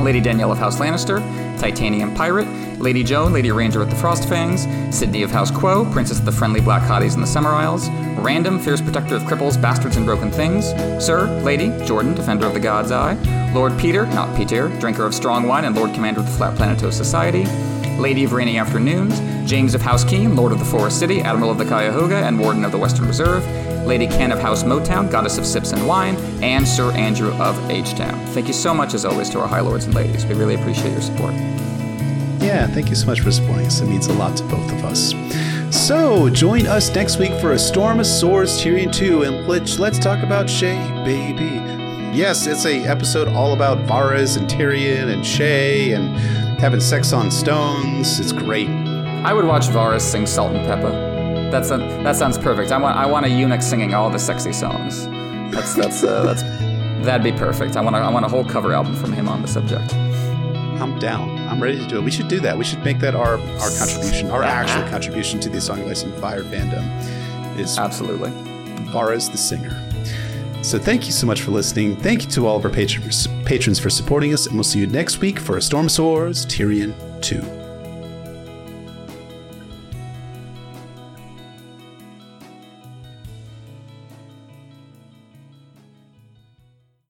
Lady Danielle of House Lannister, Titanium Pirate, Lady Joan, Lady Ranger at the Frostfangs, Sydney of House Quo, Princess of the Friendly Black Hotties in the Summer Isles, Random, Fierce Protector of Cripples, Bastards and Broken Things, Sir, Lady, Jordan, Defender of the God's Eye, Lord Peter, not Peter, Drinker of Strong Wine and Lord Commander of the Flat Planetos Society, Lady of Rainy Afternoons, James of House Keene, Lord of the Forest City, Admiral of the Cuyahoga, and Warden of the Western Reserve, Lady Ken of House Motown, Goddess of Sips and Wine, and Sir Andrew of H-Town. Thank you so much, as always, to our high lords and ladies. We really appreciate your support. Yeah, thank you so much for supporting us. It means a lot to both of us. So, join us next week for A Storm of Swords Tyrion two, and let's, let's talk about Shay, baby. Yes, it's a episode all about Varys and Tyrion and Shay and having sex on stones. It's great. I would watch Varys sing Salt and Pepper. That's a, that sounds perfect. I want I want a eunuch singing all the sexy songs. That's that's uh, that's that'd be perfect. I want a, I want a whole cover album from him on the subject. I'm down. I'm ready to do it. We should do that. We should make that our, our contribution, our actual contribution to the A Song of Ice and Fire fandom. Is absolutely Varys the singer. So thank you so much for listening. Thank you to all of our patrons patrons for supporting us, and we'll see you next week for A Storm of Swords Tyrion two.